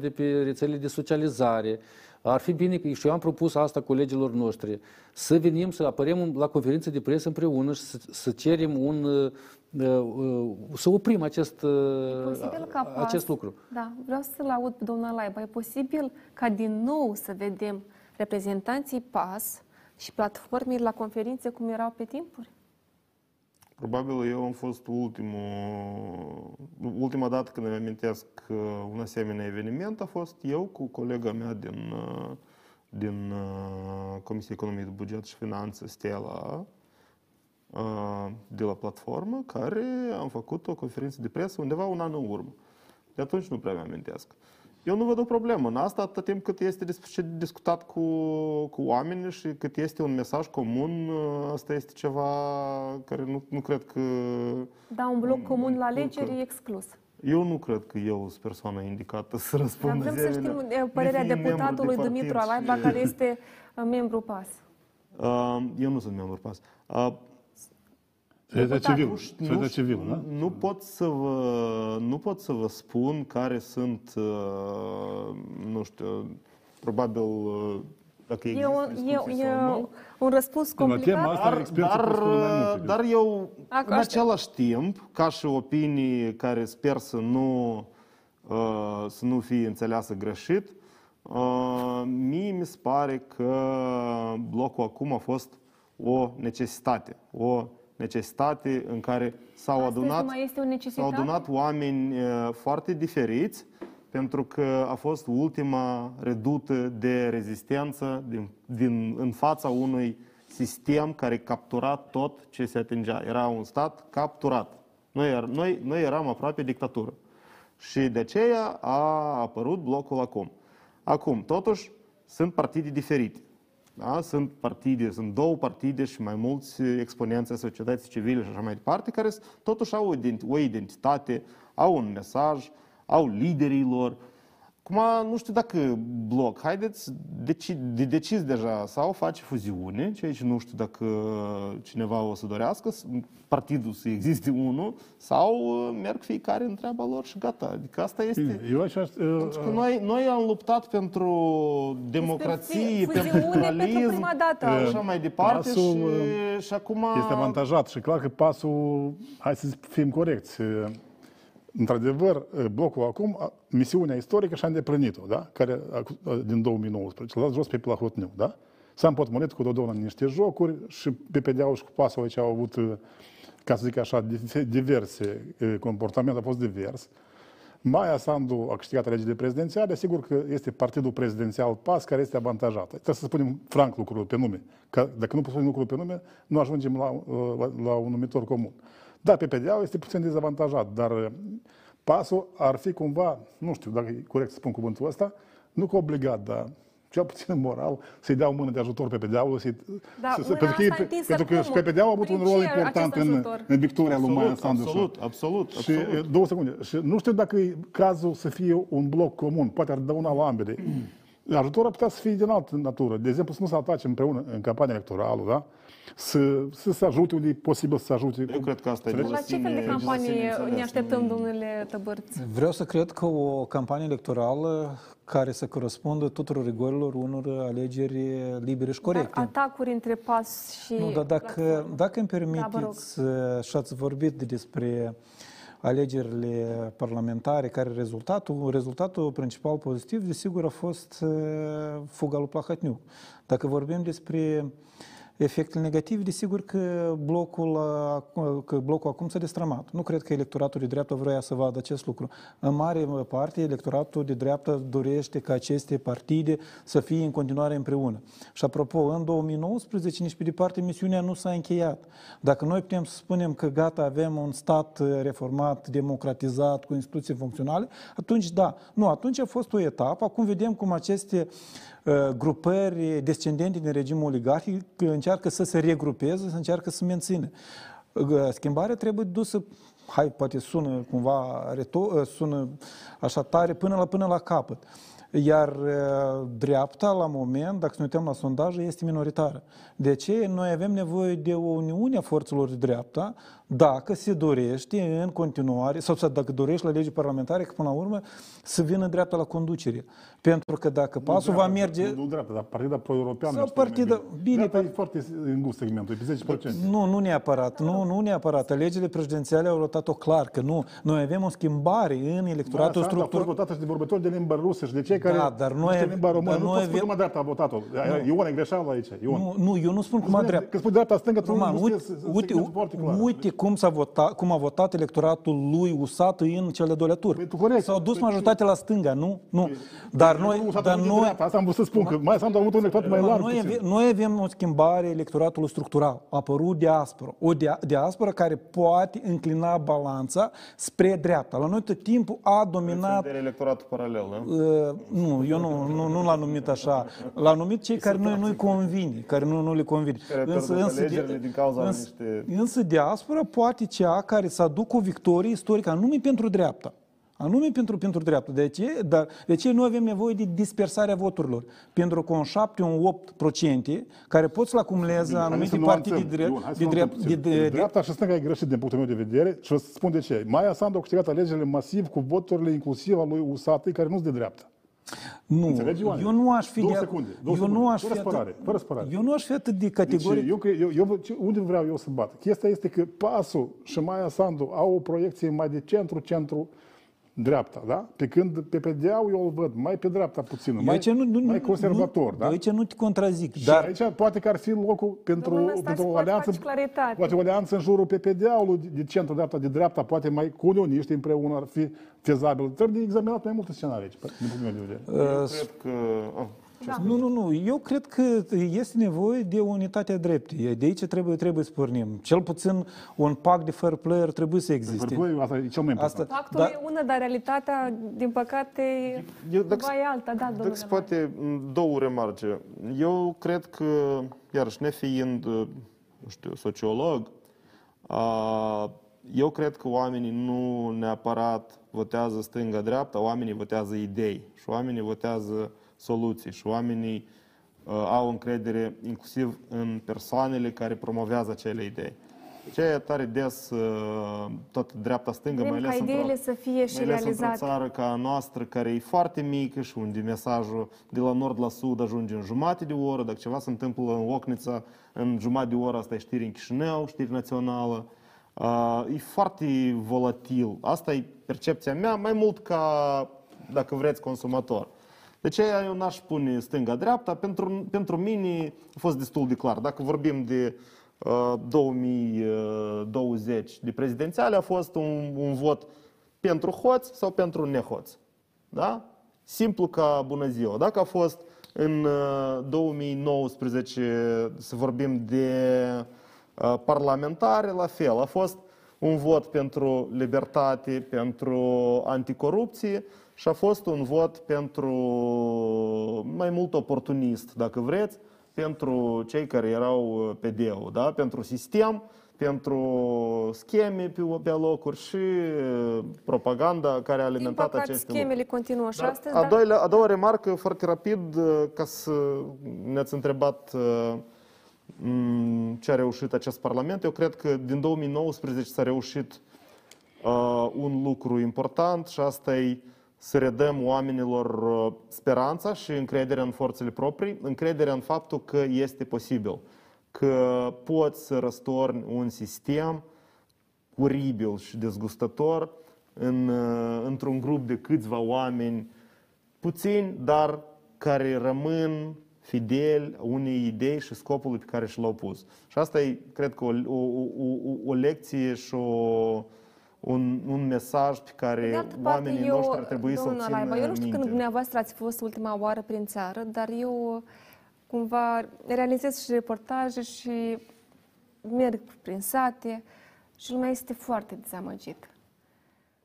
de pe rețelele de socializare. Ar fi bine, și eu am propus asta colegilor noștri, să venim, să apărăm la conferințe de presă împreună și să cerem să oprim acest lucru. Da, vreau să-l aud pe domnul Alaiba. E posibil ca din nou să vedem reprezentanții PAS și platformele la conferințe cum erau pe timpuri? Probabil eu am fost ultima dată când îmi amintesc un asemenea eveniment a fost eu cu colega mea din Comisia Economiei de Buget și Finanțe, Stella, de la platformă, care am făcut o conferință de presă undeva un an în urmă. De atunci nu prea mi-amintesc. Eu nu văd o problemă în asta, atât timp cât este discutat cu oamenii și cât este un mesaj comun, asta este ceva care nu cred că... Da, un bloc comun la alegeri e exclus. Eu nu cred că eu sunt persoana indicată să răspund. Dar vrem să știm părerea deputatului Dumitru Alaiba, care este membru PAS. Eu nu sunt membru PAS. Nu pot să vă spun care sunt, nu știu, probabil dacă există discuții sau nu. Un răspuns complicat. Dar eu, în același timp, ca și opinii care sper să nu fie înțeleasă greșit, mie mi se pare că blocul acum a fost o necesitate, necesitate în care s-au adunat oameni foarte diferiți, pentru că a fost ultima redută de rezistență în fața unui sistem care captura tot ce se atingea. Era un stat capturat. Noi eram aproape dictatură. Și de aceea a apărut blocul acum. Acum, totuși, sunt partide diferite. Da? Sunt două partide și mai mulți exponenți ai societății civile și așa mai departe, care totuși au o identitate, au un mesaj, au liderii lor. Acum, nu știu dacă bloc, haideți, decizi deja, sau face fuziune, ceea ce nu știu dacă cineva o să dorească, partidul să existe unul, sau merg fiecare în treaba lor și gata. Adică asta este... Noi am luptat pentru democrație, pentru pluralism, prima dată. Așa mai departe, și acum... Este avantajat și clar că pasul, hai să fim corecți, într-adevăr, blocul acum, misiunea istorică și-a îndeplinit-o, da? Care, din 2019, l-a jos pe Plahotniuc, da? S-a împotmolit cu Dodon în niște jocuri și PPD-ul și cu PAS-ul aici au avut, ca să zic așa, diverse comportamente, a fost divers. Maia Sandu a câștigat alegerile prezidențiale, sigur că este partidul prezidențial PAS care este avantajat. Trebuie să spunem franc lucrurile pe nume, că dacă nu putem lucrurile pe nume, nu ajungem la un numitor comun. Da, PPD-ul este puțin dezavantajat, dar PAS-ul ar fi cumva, nu știu dacă e corect să spun cuvântul ăsta, nu că obligat, dar cel puțin moral să-i dea o mână de ajutor PPD-ul. Pentru că PPD-ul a avut un rol important în victoria lui Maia Sandu. Absolut. Și două secunde. Și nu știu dacă e cazul să fie un bloc comun, poate ar dăuna la ambele. Ajutorul ar putea să fie din altă natură. De exemplu, să nu se atace împreună în campania electorală, da? Să se ajute unde e posibil să se ajute. Eu cred că asta e. La ce fel de campanie ne așteptăm, domnule Tăbârță? Vreau să cred că o campanie electorală care să corespundă tuturor rigorilor unor alegeri libere și corecte. Dar atacuri între PAS și... Nu, dar dacă îmi permiteți, și ați vorbit despre alegerile parlamentare, care rezultatul principal pozitiv, desigur, a fost fuga lui Plahotniuc. Dacă vorbim despre efectele negative, desigur că blocul acum s-a destramat. Nu cred că electoratul de dreapta vrea să vadă acest lucru. În mare parte, electoratul de dreapta dorește ca aceste partide să fie în continuare împreună. Și apropo, în 2019, nici pe departe, misiunea nu s-a încheiat. Dacă noi putem să spunem că gata, avem un stat reformat, democratizat, cu instituții funcționale, atunci da. Nu, atunci a fost o etapă. Acum vedem cum aceste grupări descendente din regimul oligarhic încearcă să se regrupeze, să încearcă să mențină. Schimbarea trebuie dusă, hai, poate sună cumva, sună așa tare, până la capăt. Iar dreapta, la moment, dacă ne uităm la sondaje, este minoritară. De ce? Noi avem nevoie de o uniune a forțelor de dreapta, dacă se dorește în continuare, sau dacă dorești la legi parlamentare, că până la urmă să vină dreapta la conducere. Pentru că dacă PAS-ul va merge... Nu dreapta, dar partida pro-europeană... Sau partida... Bine, e foarte îngust segmentul, e pe 10%. Nu neapărat, nu neapărat. Alegerile prezidențiale au rotat-o clar, că nu. Noi avem o schimbare în electoratul structural. Asta a fost votată și de vorbitori de limba rusă și de cei care... Da, dar noi... Nu pot spune cum dreapta a votat-o. Ion e greșeală aici. Nu, eu nu spun cum a dreapta. Că spui dreapta stângă, cum a votat electoratul lui Usat în cel de-al doilea tur. S-au dus majoritatea la stânga, nu? Nu. Dar noi... Asta am vrut să spun, că mai s-am avut un electorat mai larg. Noi avem o schimbare electoratului structural. A apărut diaspora. O diaspora care poate înclina balanța spre dreapta. La noi tot timpul a dominat... electoratul paralel, nu? Eu nu l-am numit așa. L-am numit cei care nu-i convine, care nu le convine. Însă diaspora poate cea care să aducă o victorie istorică, anume pentru dreapta. Anume pentru dreapta. De ce? Dar de ce nu avem nevoie de dispersarea voturilor? Pentru că un 7-8% care pot să-l acumuleze anumite partide de dreapta și stânga e greșit din punctul meu de vedere și o să spun de ce. Maia Sandu a câștigat alegerile masiv cu voturile inclusiv al lui Usatei care nu sunt de dreapta. Nu, eu nu aș fi atât de categoric. Unde vreau eu să bat? Chestia este că PAS-ul și Maia Sandu au o proiecție mai de centru-dreapta, da? Pe când PPD-ul eu îl văd mai pe dreapta puțin, mai conservator, da? Aici nu te contrazic. Dar aici poate că ar fi locul pentru o alianță în jurul PPD-ului de centru-dreapta, de dreapta, poate mai cu unioniști împreună ar fi fezabil. Trebuie examinat mai multe scenarii aici, din punctul meu de vedere. Eu cred că... Nu. Eu cred că este nevoie de unitatea dreptei. De aici trebuie să pornim. Cel puțin un pact de fair player trebuie să existe. Asta e cel mai important. Pactul e una, dar realitatea, din păcate, e alta. Da, domnule. Dacă poate două remarce. Eu cred că, iarăși, nefiind, nu știu, sociolog, eu cred că oamenii nu neapărat votează stânga-dreapta, oamenii votează idei și oamenii votează soluții și oamenii au încredere inclusiv în persoanele care promovează acele idei. Ce e tare des tot dreapta-stângă, mai ales într-o țară ca a noastră, care e foarte mică și unde mesajul de la nord la sud ajunge în jumate de oră. Dacă ceva se întâmplă în Ocnița, în jumătate de oră asta e știri în Chișinău, știri națională. E foarte volatil. Asta e percepția mea, mai mult ca, dacă vreți, consumator. De ce eu n-aș pune stânga-dreapta? Pentru mine a fost destul de clar. Dacă vorbim de 2020 de prezidențiale, a fost un vot pentru hoți sau pentru nehoți. Da? Simplu ca bună ziua. Dacă a fost în 2019, să vorbim de parlamentare, la fel. A fost un vot pentru libertate, pentru anticorupție, și a fost un vot pentru, mai mult oportunist, dacă vreți, pentru cei care erau PD-ul, da? Pentru sistem, pentru scheme pe locuri și propaganda care a alimentat aceste schemele continuă și astăzi. A doua remarcă, foarte rapid, ca să ne-ați întrebat ce a reușit acest parlament. Eu cred că din 2019 s-a reușit un lucru important și asta e să redăm oamenilor speranța și încrederea în forțele proprii, încrederea în faptul că este posibil, că poți să răstorni un sistem uribil și dezgustător într-un grup de câțiva oameni puțini, dar care rămân fidel unei idei și scopului pe care și l-au pus. Și asta e, cred că, o lecție și un mesaj pe care oamenii noștri ar trebui să-l țină în minte. Eu nu știu când dumneavoastră ați fost ultima oară prin țară, dar eu cumva realizez și reportaje și merg prin sate și lumea este foarte dezamăgită.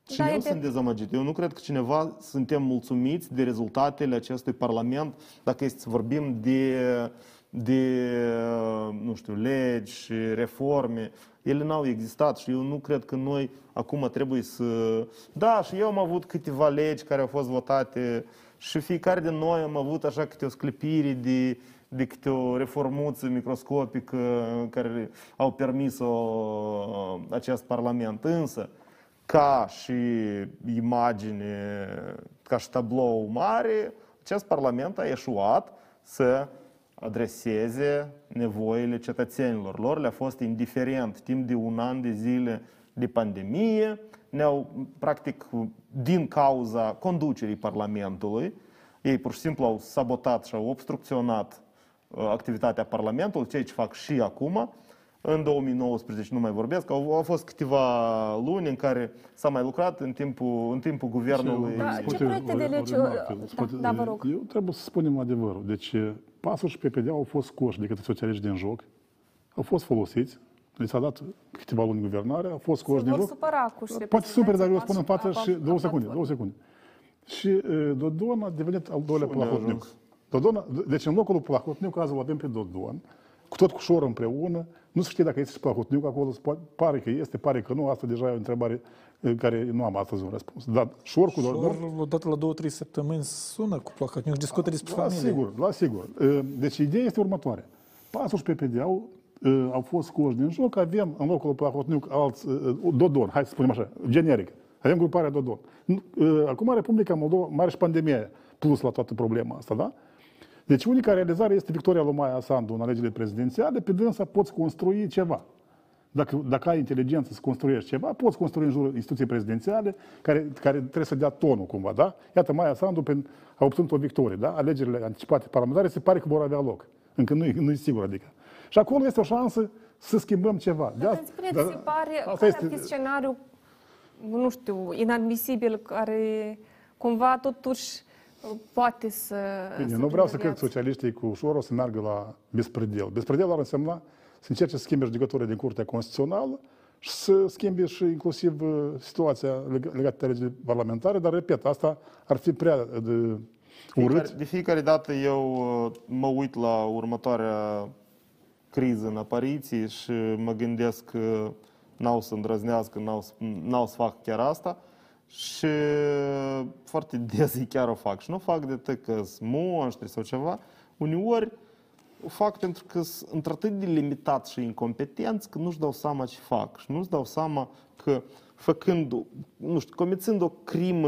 Și eu sunt dezamăgit. Eu nu cred că cineva suntem mulțumiți de rezultatele acestui Parlament, dacă este să vorbim de nu știu, legi și reforme. Ele n-au existat și eu nu cred că noi acum trebuie să... Da, și eu am avut câteva legi care au fost votate și fiecare din noi am avut așa câte o sclipire de câte o reformuță microscopică care au permis-o acest Parlament. Însă, ca și imagine, ca și tablou mare, acest Parlament a eșuat să adreseze nevoile cetățenilor. Lor le-a fost indiferent timp de un an de zile de pandemie. Ne-au, practic, din cauza conducerii Parlamentului, ei pur și simplu au sabotat și au obstrucționat activitatea Parlamentului, ceea ce fac și acum. În 2019, nu mai vorbesc, au fost câteva luni în care s-a mai lucrat în timpul guvernului. Ce proiecte de lege? Da, vă rog. Eu trebuie să spunem adevărul. Deci, PAS-ul și PPD au fost scoși de către socialiști din joc, au fost folosiți, li s-a dat câteva luni guvernare, au fost scoși din joc. Poate super, dar eu spun în față și două secunde. Și Dodon a devenit al doilea Plahotniuc. Deci, în locul lui Plahotniuc, azi o avem pe Dodon, tot cu Șor împreună. Nu se știe dacă este și Plahotniuc acolo, pare că este, pare că nu, asta deja e o întrebare care nu am astăzi un răspuns. Dar Șor cu Dodon... odată la 2-3 săptămâni sună cu Plahotniuc, discută despre familie. La sigur. Deci ideea este următoarea. PAS-ul și PPD au fost scoși din joc, avem în locul Plahotniuc Dodon, hai să spunem așa, generic. Avem gruparea Dodon. Acum Republica Moldova, mare și pandemia plus la toată problema asta, da? Deci unica realizare este victoria lui Maia Sandu în alegerile prezidențiale, pe dânsa poți construi ceva. Dacă ai inteligență să construiești ceva, poți construi în jurul instituției prezidențiale care trebuie să dea tonul cumva, da? Iată, Maia Sandu a obținut o victorie, da? Alegerile anticipate parlamentare se pare că vor avea loc. Încă nu e sigur, adică. Și acolo este o șansă să schimbăm ceva. Dar îmi spuneți, se pare, care ar fi scenariu, nu știu, inadmisibil, care cumva totuși poate să... Bine, nu vreau să cred că socialiștii cu Șorul să meargă la bespredel. Bespredel ar însemna să încerci să schimbi judecătorii din Curtea Constituțională și să schimbi și inclusiv situația legată de legile parlamentare, dar, repet, asta ar fi prea de urât. De fiecare dată eu mă uit la următoarea criză în apariție și mă gândesc că n-au să îndrăznească, n-au să fac chiar asta. Și foarte des chiar o fac. Și nu fac decât că sunt monștri sau ceva. Uneori o fac pentru că sunt într-atât de limitați și incompetenți că nu-și dau seama ce fac. Și nu-și dau seama că comițând o crimă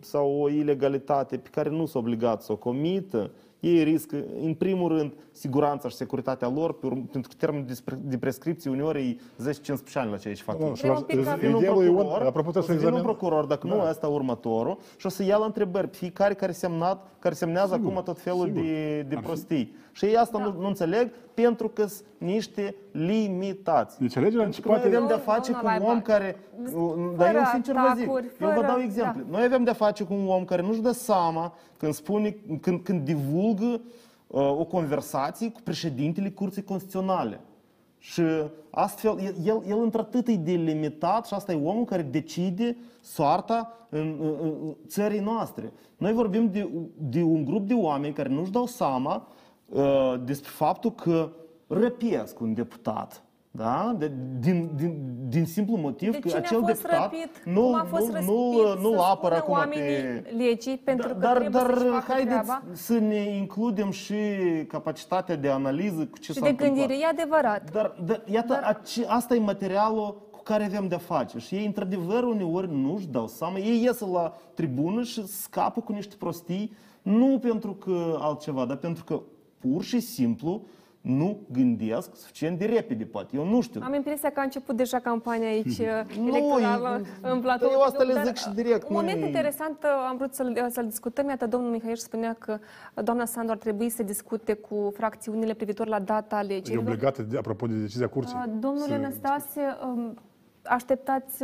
sau o ilegalitate pe care nu sunt obligați să o comită, ei riscă, în primul rând, siguranța și securitatea lor, pentru că termenul de prescripție uneori e 10-15 ani la ceea ce fac. Un procuror, dacă nu, asta următorul, și o să ia la întrebări pe fiecare care semnează acum tot felul de prostii. Și ei asta nu înțeleg, pentru că sunt niște limitați. Deci alegerile anticipate... Noi avem de-a face cu un om care... Dar eu sincer vă zic, eu vă dau exemple. Noi avem de-a face cu un om care nu-și dă seama când divulgă o conversație cu președintele Curții Constituționale. Și astfel, el într-atât e delimitat și asta e omul care decide soarta în țării noastre. Noi vorbim de un grup de oameni care nu-și dau seama despre faptul că răpiesc un deputat. Da? Din simplu motiv că acel deputat nu apără acum pe... legii, pentru că haideți să ne includem și capacitatea de analiză cu ce s-a întâmplat. Și de gândire, e adevărat. Iată, asta e materialul cu care avem de-a face. Și ei, într-adevăr, uneori nu-și dau seama. Ei ies la tribună și scapă cu niște prostii, nu pentru că altceva, dar pentru că pur și simplu nu gândesc suficient de repede, poate. Eu nu știu. Am impresia că a început deja campania aici electorală în Platoul. Eu asta le zic și direct. Un moment interesant am vrut să-l discutăm. Iată, domnul Mihăieș spunea că doamna Sandu ar trebui să discute cu fracțiunile privitor la data alegerilor. E obligată, apropo de decizia curții. Domnule Năstase, așteptați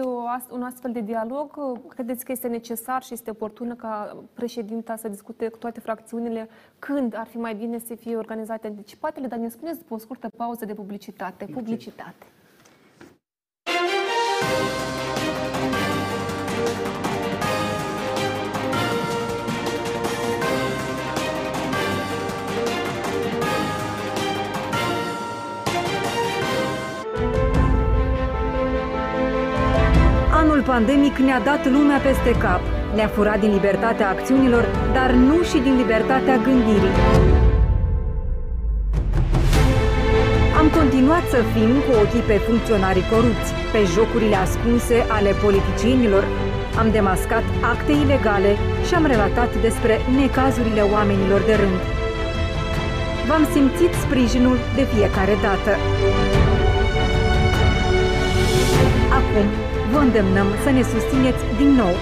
un astfel de dialog? Credeți că este necesar și este oportună ca președinta să discute cu toate fracțiunile? Când ar fi mai bine să fie organizate anticipatele? Dar ne spuneți după o scurtă pauză de publicitate. Publicitate. Anul pandemic ne-a dat lumea peste cap. Ne-a furat din libertatea acțiunilor, dar nu și din libertatea gândirii. Am continuat să fim cu ochii pe funcționarii corupți, pe jocurile ascunse ale politicienilor. Am demascat acte ilegale și am relatat despre necazurile oamenilor de rând. V-am simțit sprijinul de fiecare dată. Acum, vă îndemnăm să ne susțineți din nou.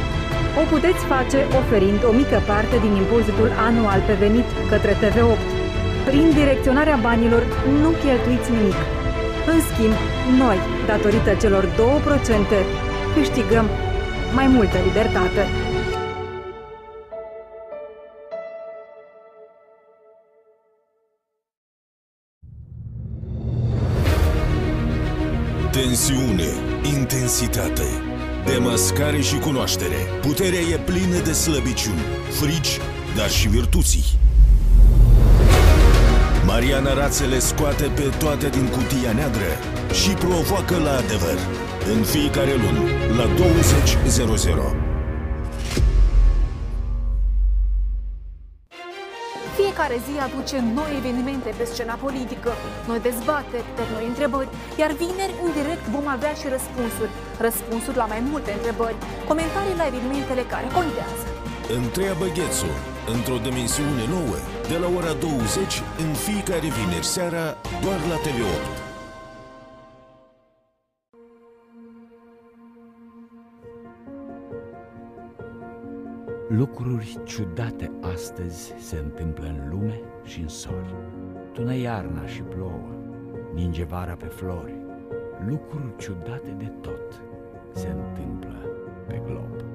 O puteți face oferind o mică parte din impozitul anual pe venit către TV8. Prin direcționarea banilor nu cheltuiți nimic. În schimb, noi, datorită celor 2%, câștigăm mai multă libertate. Tensiune, intensitate, demascare și cunoaștere. Puterea e plină de slăbiciuni, frici, dar și virtuții. Mariana Rațele scoate pe toate din cutia neagră și provoacă la adevăr. În fiecare luni, la 20:00. Fiecare zi aduce noi evenimente pe scena politică, noi dezbateri, noi întrebări, iar vineri, în direct, vom avea și răspunsuri. Răspunsuri la mai multe întrebări, comentarii la evenimentele care contează. Întreabă Ghețu, într-o dimensiune nouă, de la ora 20, în fiecare vineri seara, doar la TV8. Lucruri ciudate astăzi se întâmplă în lume și în sori. Tună iarna și plouă, ninge vara pe flori. Lucruri ciudate de tot se întâmplă pe glob.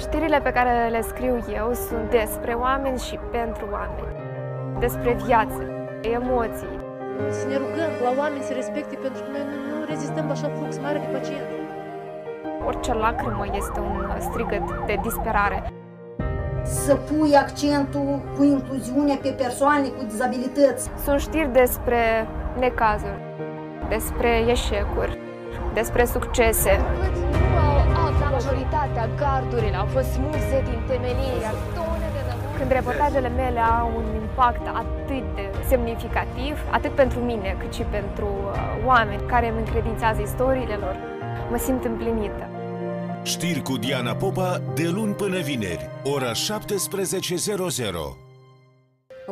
Știrile pe care le scriu eu sunt despre oameni și pentru oameni. Despre viață, emoții. Să ne rugăm la oameni să respecte, pentru că noi nu rezistăm la așa flux mare de pacienți. Orice lacrimă este un strigăt de disperare. Să pui accentul cu incluziunea pe persoane cu dizabilități. Sunt știri despre necazuri, despre eșecuri, despre succese. Majoritatea gardurilor au fost smulse din temelie. Când reportajele mele au un impact atât de semnificativ, atât pentru mine, cât și pentru oameni care îmi încredințează istoriile lor, mă simt împlinită. Știri cu Diana Popa, de luni până vineri, ora 17:00.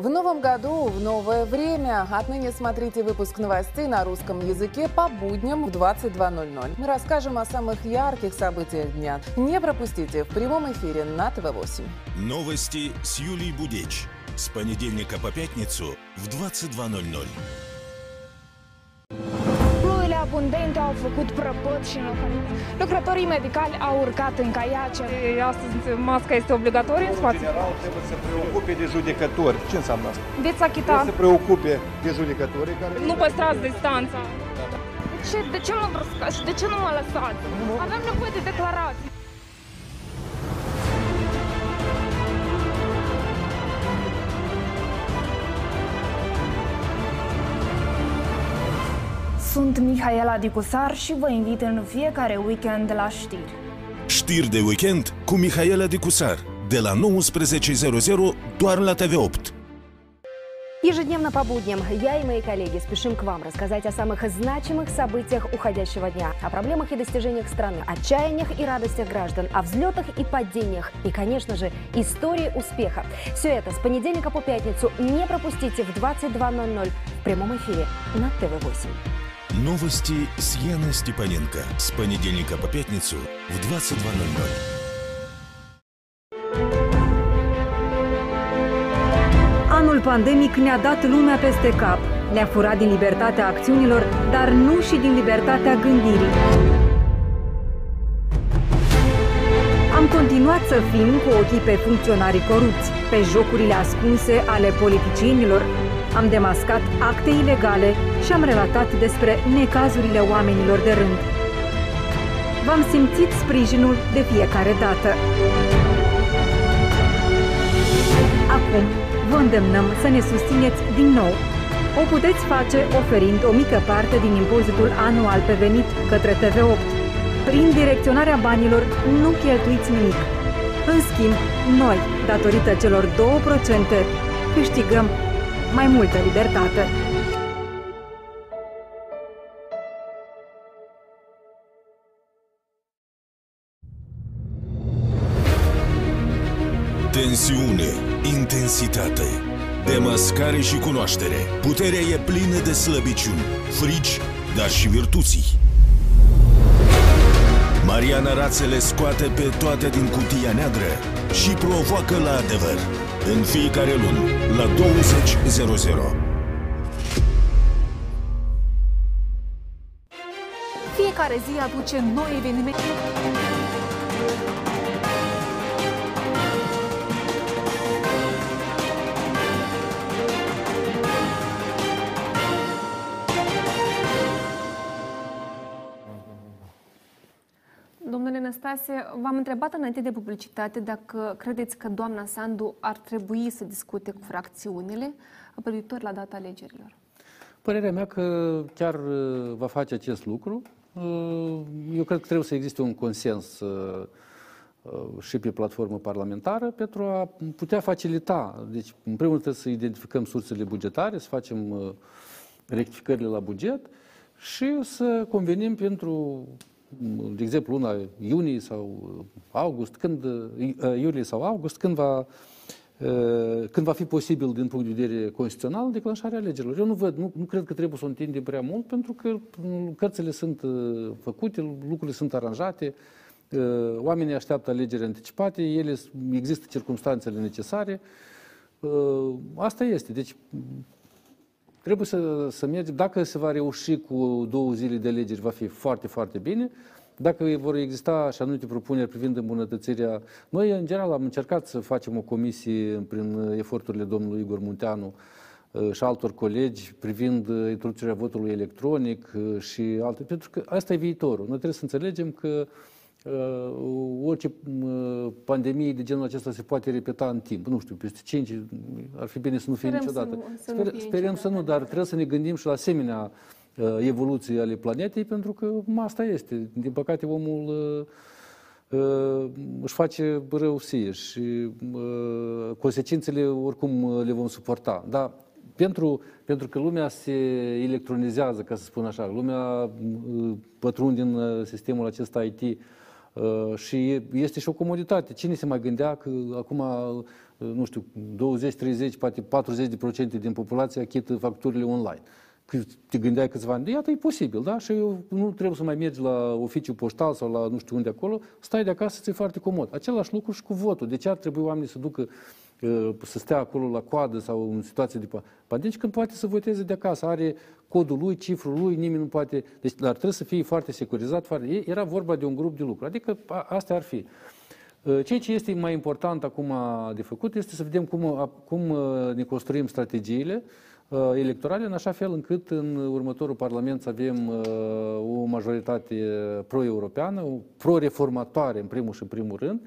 В новом году, в новое время. Отныне смотрите выпуск новостей на русском языке по будням в 22:00. Мы расскажем о самых ярких событиях дня. Не пропустите в прямом эфире на ТВ8. Новости с Юлией Будеч. С понедельника по пятницу в 22:00. Abundente au făcut prăpăt și lucrătorii medicali au urcat în caiace. Astăzi masca este obligatorie în spațiu. General trebuie să se preocupe de judecători. Ce înseamnă asta? Veți achita. Trebuie să se preocupe de judecători care... Nu păstrați distanța. De ce mă bruscați și de ce nu mă lăsați? Avem nevoie de declarații. Sunt Mihaela Dicusar și vă invit în fiecare weekend la știri. Știri de weekend cu Mihaela Dicusar, de la 19:00, doar la TV8. Ежедневно по будням я и мои коллеги спешим к вам рассказать о самых значимых событиях уходящего дня, о проблемах и достижениях страны, о чаяниях и радостях граждан, о взлетах и падениях и, конечно же, истории успеха. Все это с понедельника по пятницу не пропустите в 22:00 в прямом эфире на ТВ8. Новости с Яной Степаненко с понедельника по пятницу в 22:00. Anul pandemic ne-a dat lumea peste cap, ne-a furat din libertatea acțiunilor, dar nu și din libertatea gândirii. Am continuat să fim cu ochii pe funcționarii corupți, pe jocurile ascunse ale politicienilor, am demascat acte ilegale și am relatat despre necazurile oamenilor de rând. V-am simțit sprijinul de fiecare dată. Acum, vă îndemnăm să ne susțineți din nou. O puteți face oferind o mică parte din impozitul anual pe venit către TV8. Prin direcționarea banilor nu cheltuiți nimic. În schimb, noi, datorită celor 2%, câștigăm mai multă libertate. Tensiune, intensitate, demascare și cunoaștere. Puterea e plină de slăbiciuni, frici, dar și virtuții. Mariana Rațele scoate pe toate din cutia neagră și provoacă la adevăr. În fiecare lună, la 20:00. Fiecare zi aduce noi evenimente. Domnule Năstase, v-am întrebat înainte de publicitate dacă credeți că doamna Sandu ar trebui să discute cu fracțiunile privitor la data alegerilor. Părerea mea că chiar va face acest lucru. Eu cred că trebuie să existe un consens și pe platformă parlamentară pentru a putea facilita. Deci, în primul rând, trebuie să identificăm sursele bugetare, să facem rectificările la buget și să convenim pentru... de exemplu, luna iunie sau august, când va fi posibil din punct de vedere constituțional declanșarea alegerilor. Eu nu văd, nu cred că trebuie să o întindem prea mult, pentru că cărțile sunt făcute, lucrurile sunt aranjate, oamenii așteaptă alegeri anticipate, ele există circumstanțele necesare. Asta este. Deci, trebuie să mergem. Dacă se va reuși cu 2 zile de alegeri, va fi foarte, foarte bine. Dacă vor exista și anumite propuneri privind îmbunătățirea... Noi, în general, am încercat să facem o comisie prin eforturile domnului Igor Munteanu și altor colegi privind introducerea votului electronic și alte... Pentru că asta e viitorul. Noi trebuie să înțelegem că orice pandemie de genul acesta se poate repeta în timp. Nu știu, peste 5 ar fi bine să nu fie niciodată. Sperăm să nu, dar trebuie să ne gândim și la asemenea evoluții ale planetei, pentru că asta este. Din păcate, omul își face rău sie și consecințele oricum le vom suporta. Dar pentru că lumea se electronizează, ca să spun așa, lumea pătrunde în sistemul acesta IT, și este și o comoditate. Cine se mai gândea că acum, nu știu, 20, 30, poate 40% din populație achită facturile online? Că te gândeai câțiva ani, iată, e posibil, da? Și eu nu trebuie să mai mergi la oficiu poștal sau la nu știu unde acolo, stai de acasă, ți-e foarte comod. Același lucru și cu votul. De ce ar trebui oamenii să ducă, să stea acolo la coadă sau în situație de pandemie, când poate să voteze de acasă, are codul lui, cifrul lui, nimeni nu poate... Deci, dar trebuie să fie foarte securizat, foarte... Era vorba de un grup de lucru, adică astea ar fi. Ceea ce este mai important acum de făcut este să vedem cum ne construim strategiile electorale, în așa fel încât în următorul Parlament să avem o majoritate pro-europeană, pro-reformatoare în primul și în primul rând.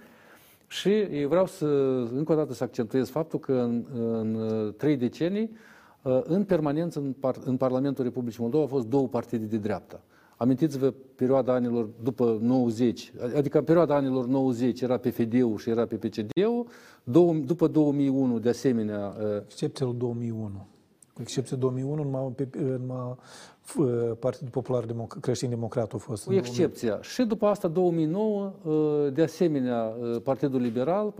Și eu vreau să, încă o dată, să accentuez faptul că în 3 decenii, în permanență, în Parlamentul Republicii Moldova au fost 2 partide de dreapta. Amintiți-vă, perioada anilor după 90, adică în perioada anilor 90 era PFD-ul și era PPCD-ul, după 2001, de asemenea... Excepția lui 2001. Cu excepție 2001, numai Partidul Popular Creștin-Democrat a fost. Cu excepția. Și după asta, 2009, de asemenea, Partidul Liberal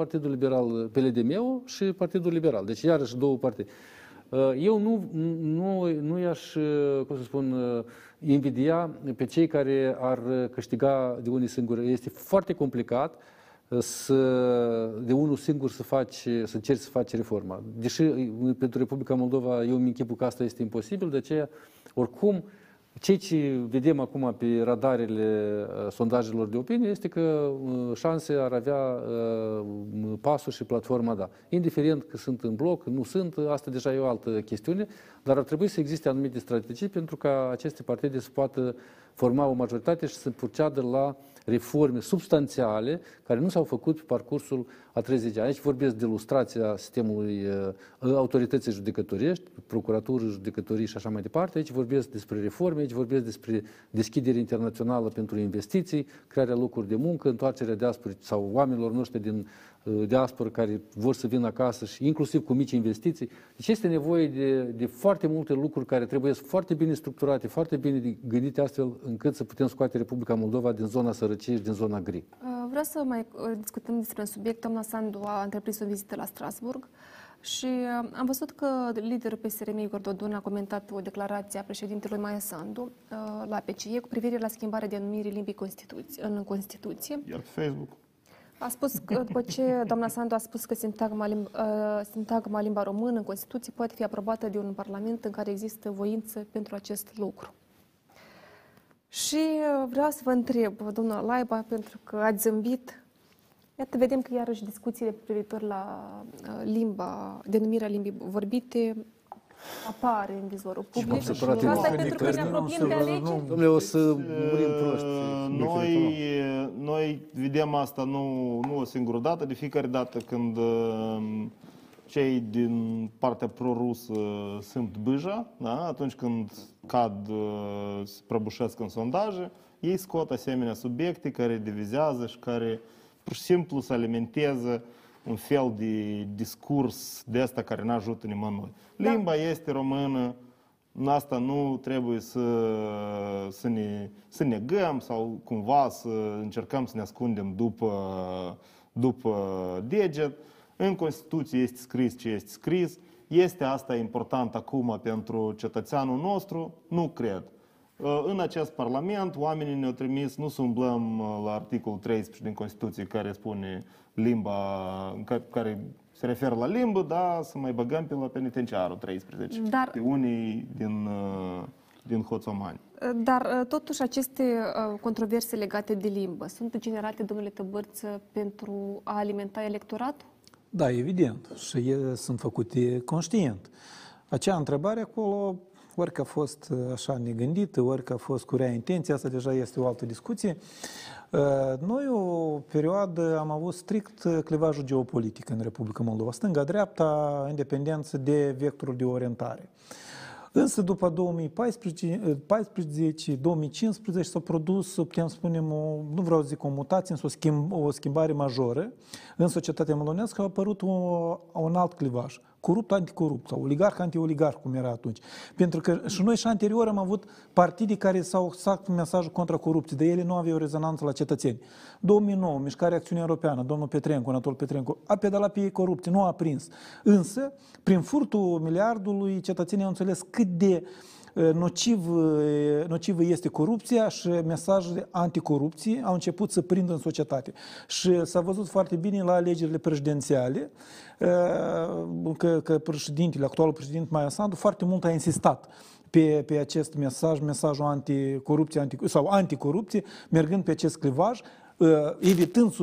PLDM-ul și Partidul Liberal. Deci, iarăși, două partide. Eu nu i-aș, cum să spun, invidia pe cei care ar câștiga de unii singuri. Este foarte complicat de unul singur să încerci să faci reforma. Deși pentru Republica Moldova eu îmi închipu că asta este imposibil, de aceea, oricum, ceea ce vedem acum pe radarele sondajelor de opinie este că șanse ar avea PAS-ul și platforma DA. Indiferent că sunt în bloc, nu sunt, asta deja e o altă chestiune, dar ar trebui să existe anumite strategii pentru ca aceste partide să poată forma o majoritate și să proceadă la reforme substanțiale care nu s-au făcut pe parcursul a 30 de ani. Aici vorbesc de lustrația sistemului autorității judecătorești, procuraturii, judecătorii și așa mai departe. Aici vorbesc despre reforme, aici vorbesc despre deschidere internațională pentru investiții, crearea locuri de muncă, întoarcerea diasporii sau oamenilor noștri din diasporă care vor să vină acasă și inclusiv cu mici investiții. Deci este nevoie de foarte multe lucruri care trebuie să foarte bine structurate, foarte bine gândite astfel încât să putem scoate Republica Moldova din zona sărăciei și din zona gri. Vreau să mai discutăm despre un subiect. Doamna Sandu a întreprins o vizită la Strasburg și am văzut că liderul PSRM Igor Dodon a comentat o declarație a președintelui Maia Sandu la PCE cu privire la schimbarea denumirii limbii în Constituție. Iar Facebook. A spus că, după ce doamna Sandu a spus că sintagma limba română în Constituție poate fi aprobată de un parlament în care există voință pentru acest lucru. Și vreau să vă întreb, domnul Alaiba, pentru că ați zâmbit, iată, vedem că iarăși discuțiile privitor la limba, denumirea limbii vorbite apare în vizorul public. Și asta e pentru că ne apropiem de alegeri. Dom'le, o să murim proști. Noi vedem asta nu o singură dată, de fiecare dată când cei din partea prorusă sunt bâja, da? Atunci când cad, se prăbușesc în sondaje, ei scot asemenea subiecte care divizează și care pur și simplu se alimentează un fel de discurs de asta care nu ajută nimănui. Da. Limba este română, asta nu trebuie să negăm sau cumva să încercăm să ne ascundem după deget. În Constituție este scris ce este scris. Este asta important acum pentru cetățeanul nostru? Nu cred. În acest Parlament, oamenii ne-au trimis, nu să umblăm la articolul 13 din Constituție care spune limba, care se referă la limbă, dar să mai băgăm pe la penitenciarul 13, dar pe unii din hoțomani. Dar totuși aceste controverse legate de limbă sunt generate, domnule Tăbârță, pentru a alimenta electoratul? Da, evident. Și ele sunt făcute conștient. Acea întrebare acolo, ori că a fost așa negândită, ori că a fost cu rea intenție, asta deja este o altă discuție. Noi o perioadă am avut strict clivajul geopolitic în Republica Moldova, stânga-dreapta, independență de vectorul de orientare. Însă după 2014-2015 s-a produs, putem spune, nu vreau să zic o mutație, însă o schimbare majoră. În societatea moldovenească a apărut un alt clivaj. Corupt-anticorupt sau oligarh-antioligarh, cum era atunci. Pentru că și noi și anterior am avut partide care s-au sac mesajul contra corupției, dar ele nu aveau rezonanță la cetățeni. 2009, Mișcarea Acțiunii Europeană, domnul Petrencu, Anatol Petrencu, a pedalat pe ei corupție, nu a prins. Însă, prin furtul miliardului, cetățenii au înțeles cât de nocivă este corupția și mesajele anticorupție au început să prindă în societate. Și s-a văzut foarte bine la alegerile prezidențiale că președintele, actualul președinte Maia Sandu, foarte mult a insistat pe acest mesaj, mesajul anticorupție sau anticorupție, mergând pe acest clivaj, evitând,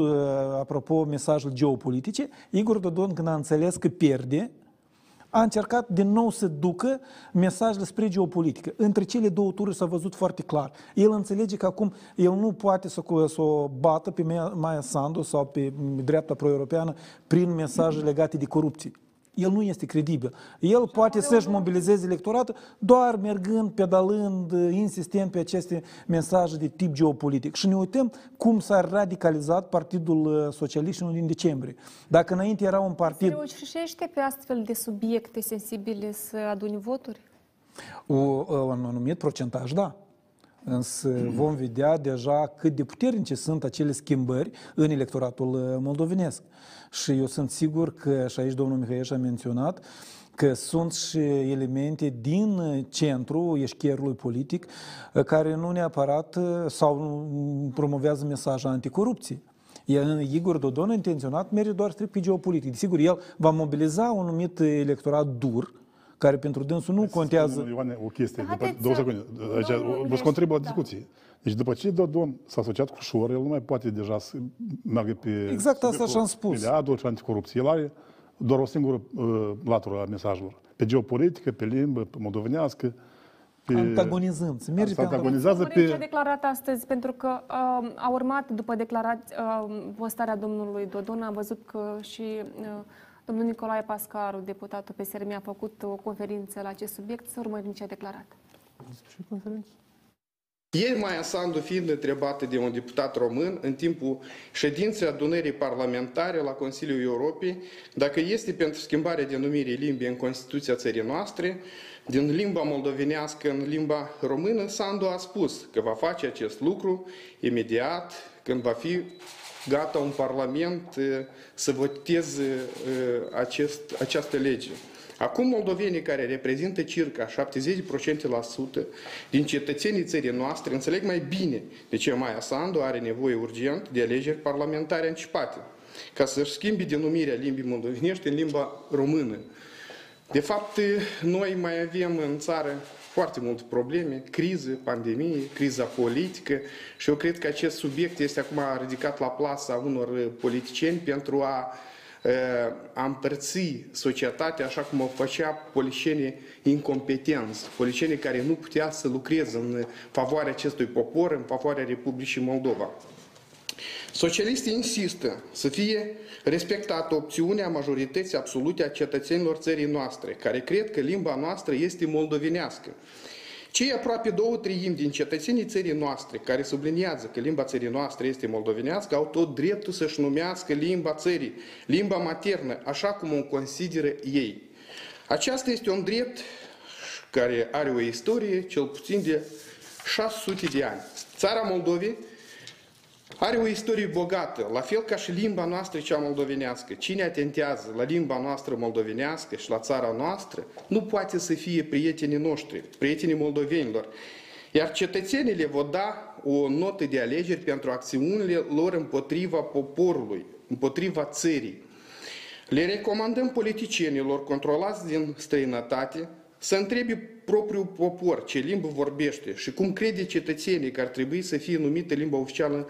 apropo, mesajul geopolitice. Igor Dodon, când a înțeles că pierde, a încercat din nou să ducă mesajele spre geopolitică. Între cele două tururi s-a văzut foarte clar. El înțelege că acum el nu poate să o bată pe Maia Sandu sau pe dreapta pro-europeană prin mesaje legate de corupție. el nu este credibil. El poate să-și mobilizeze electoratul doar mergând, pedalând, insistent pe aceste mesaje de tip geopolitic. Și ne uităm cum s-a radicalizat Partidul Socialist din decembrie. Dacă înainte era un partid... Se reușește pe astfel de subiecte sensibile să adune voturi? Un anumit procentaj, da. Însă vom vedea deja cât de puternice sunt acele schimbări în electoratul moldovenesc. Și eu sunt sigur că, și aici domnul Mihăieș a menționat, că sunt și elemente din centru eșchierului politic care nu neapărat sau promovează mesaje anticorupție. Igor Dodon intenționat merge doar strict pe geopolitic. Desigur, el va mobiliza un numit electorat dur, care pentru dânsul nu contează... Ioane, o chestie, două secunde. Vă contribui la discuție. Deci după ce Dodon s-a asociat cu Șor, el nu mai poate deja să meargă pe... Exact asta și-am spus. ...pe anticorupție. El are doar o singură latură a mesajelor. Pe geopolitică, pe limbă, pe moldovenească. Antagonizăm. Antagonizează pe... Ce a declarat astăzi, pentru că a urmat după postarea domnului Dodon, am văzut că și... Domnul Nicolae Pascaru, deputatul PSRM, a făcut o conferință la acest subiect. Să urmărim ce a declarat. Ieri, Maia Sandu, fiind întrebată de un deputat român în timpul ședinței adunării parlamentare la Consiliul Europei, dacă este pentru schimbarea denumirii limbii în Constituția țării noastre, din limba moldovenească în limba română, Sandu a spus că va face acest lucru imediat când va fi gata un parlament să voteze această lege. Acum moldovenii, care reprezintă circa 70% din cetățenii țării noastre, înțeleg mai bine de ce Maia Sandu are nevoie urgent de alegeri parlamentare anticipate, ca să-și schimbe denumirea limbii moldovenești în limba română. De fapt, noi mai avem în țară foarte multe probleme, crize, pandemie, criza politică, și eu cred că acest subiect este acum ridicat la plasa unor politicieni pentru a împărți societatea așa cum o făcea politicienii incompetenți, politicienii care nu putea să lucreze în favoarea acestui popor, în favoarea Republicii Moldova. Socialiștii insistă să fie respectată opțiunea majorității absolute a cetățenilor țării noastre, care cred că limba noastră este moldovenească. Cei aproape 2/3 din cetățenii țării noastre, care subliniază că limba țării noastre este moldovenească, au tot dreptul să-și numească limba țării, limba maternă, așa cum o consideră ei. Aceasta este un drept care are o istorie cel puțin de 600 de ani. Țara Moldovei are o istorie bogată, la fel ca și limba noastră cea moldovenească. Cine atentează la limba noastră moldovenească și la țara noastră, nu poate să fie prietenii noștri, prietenii moldovenilor. Iar cetățenii le vor da o notă de alegeri pentru acțiunile lor împotriva poporului, împotriva țării. Le recomandăm politicienilor controlați din străinătate să întrebe propriul popor ce limbă vorbește și cum crede cetățenii că ar trebui să fie numită limba oficială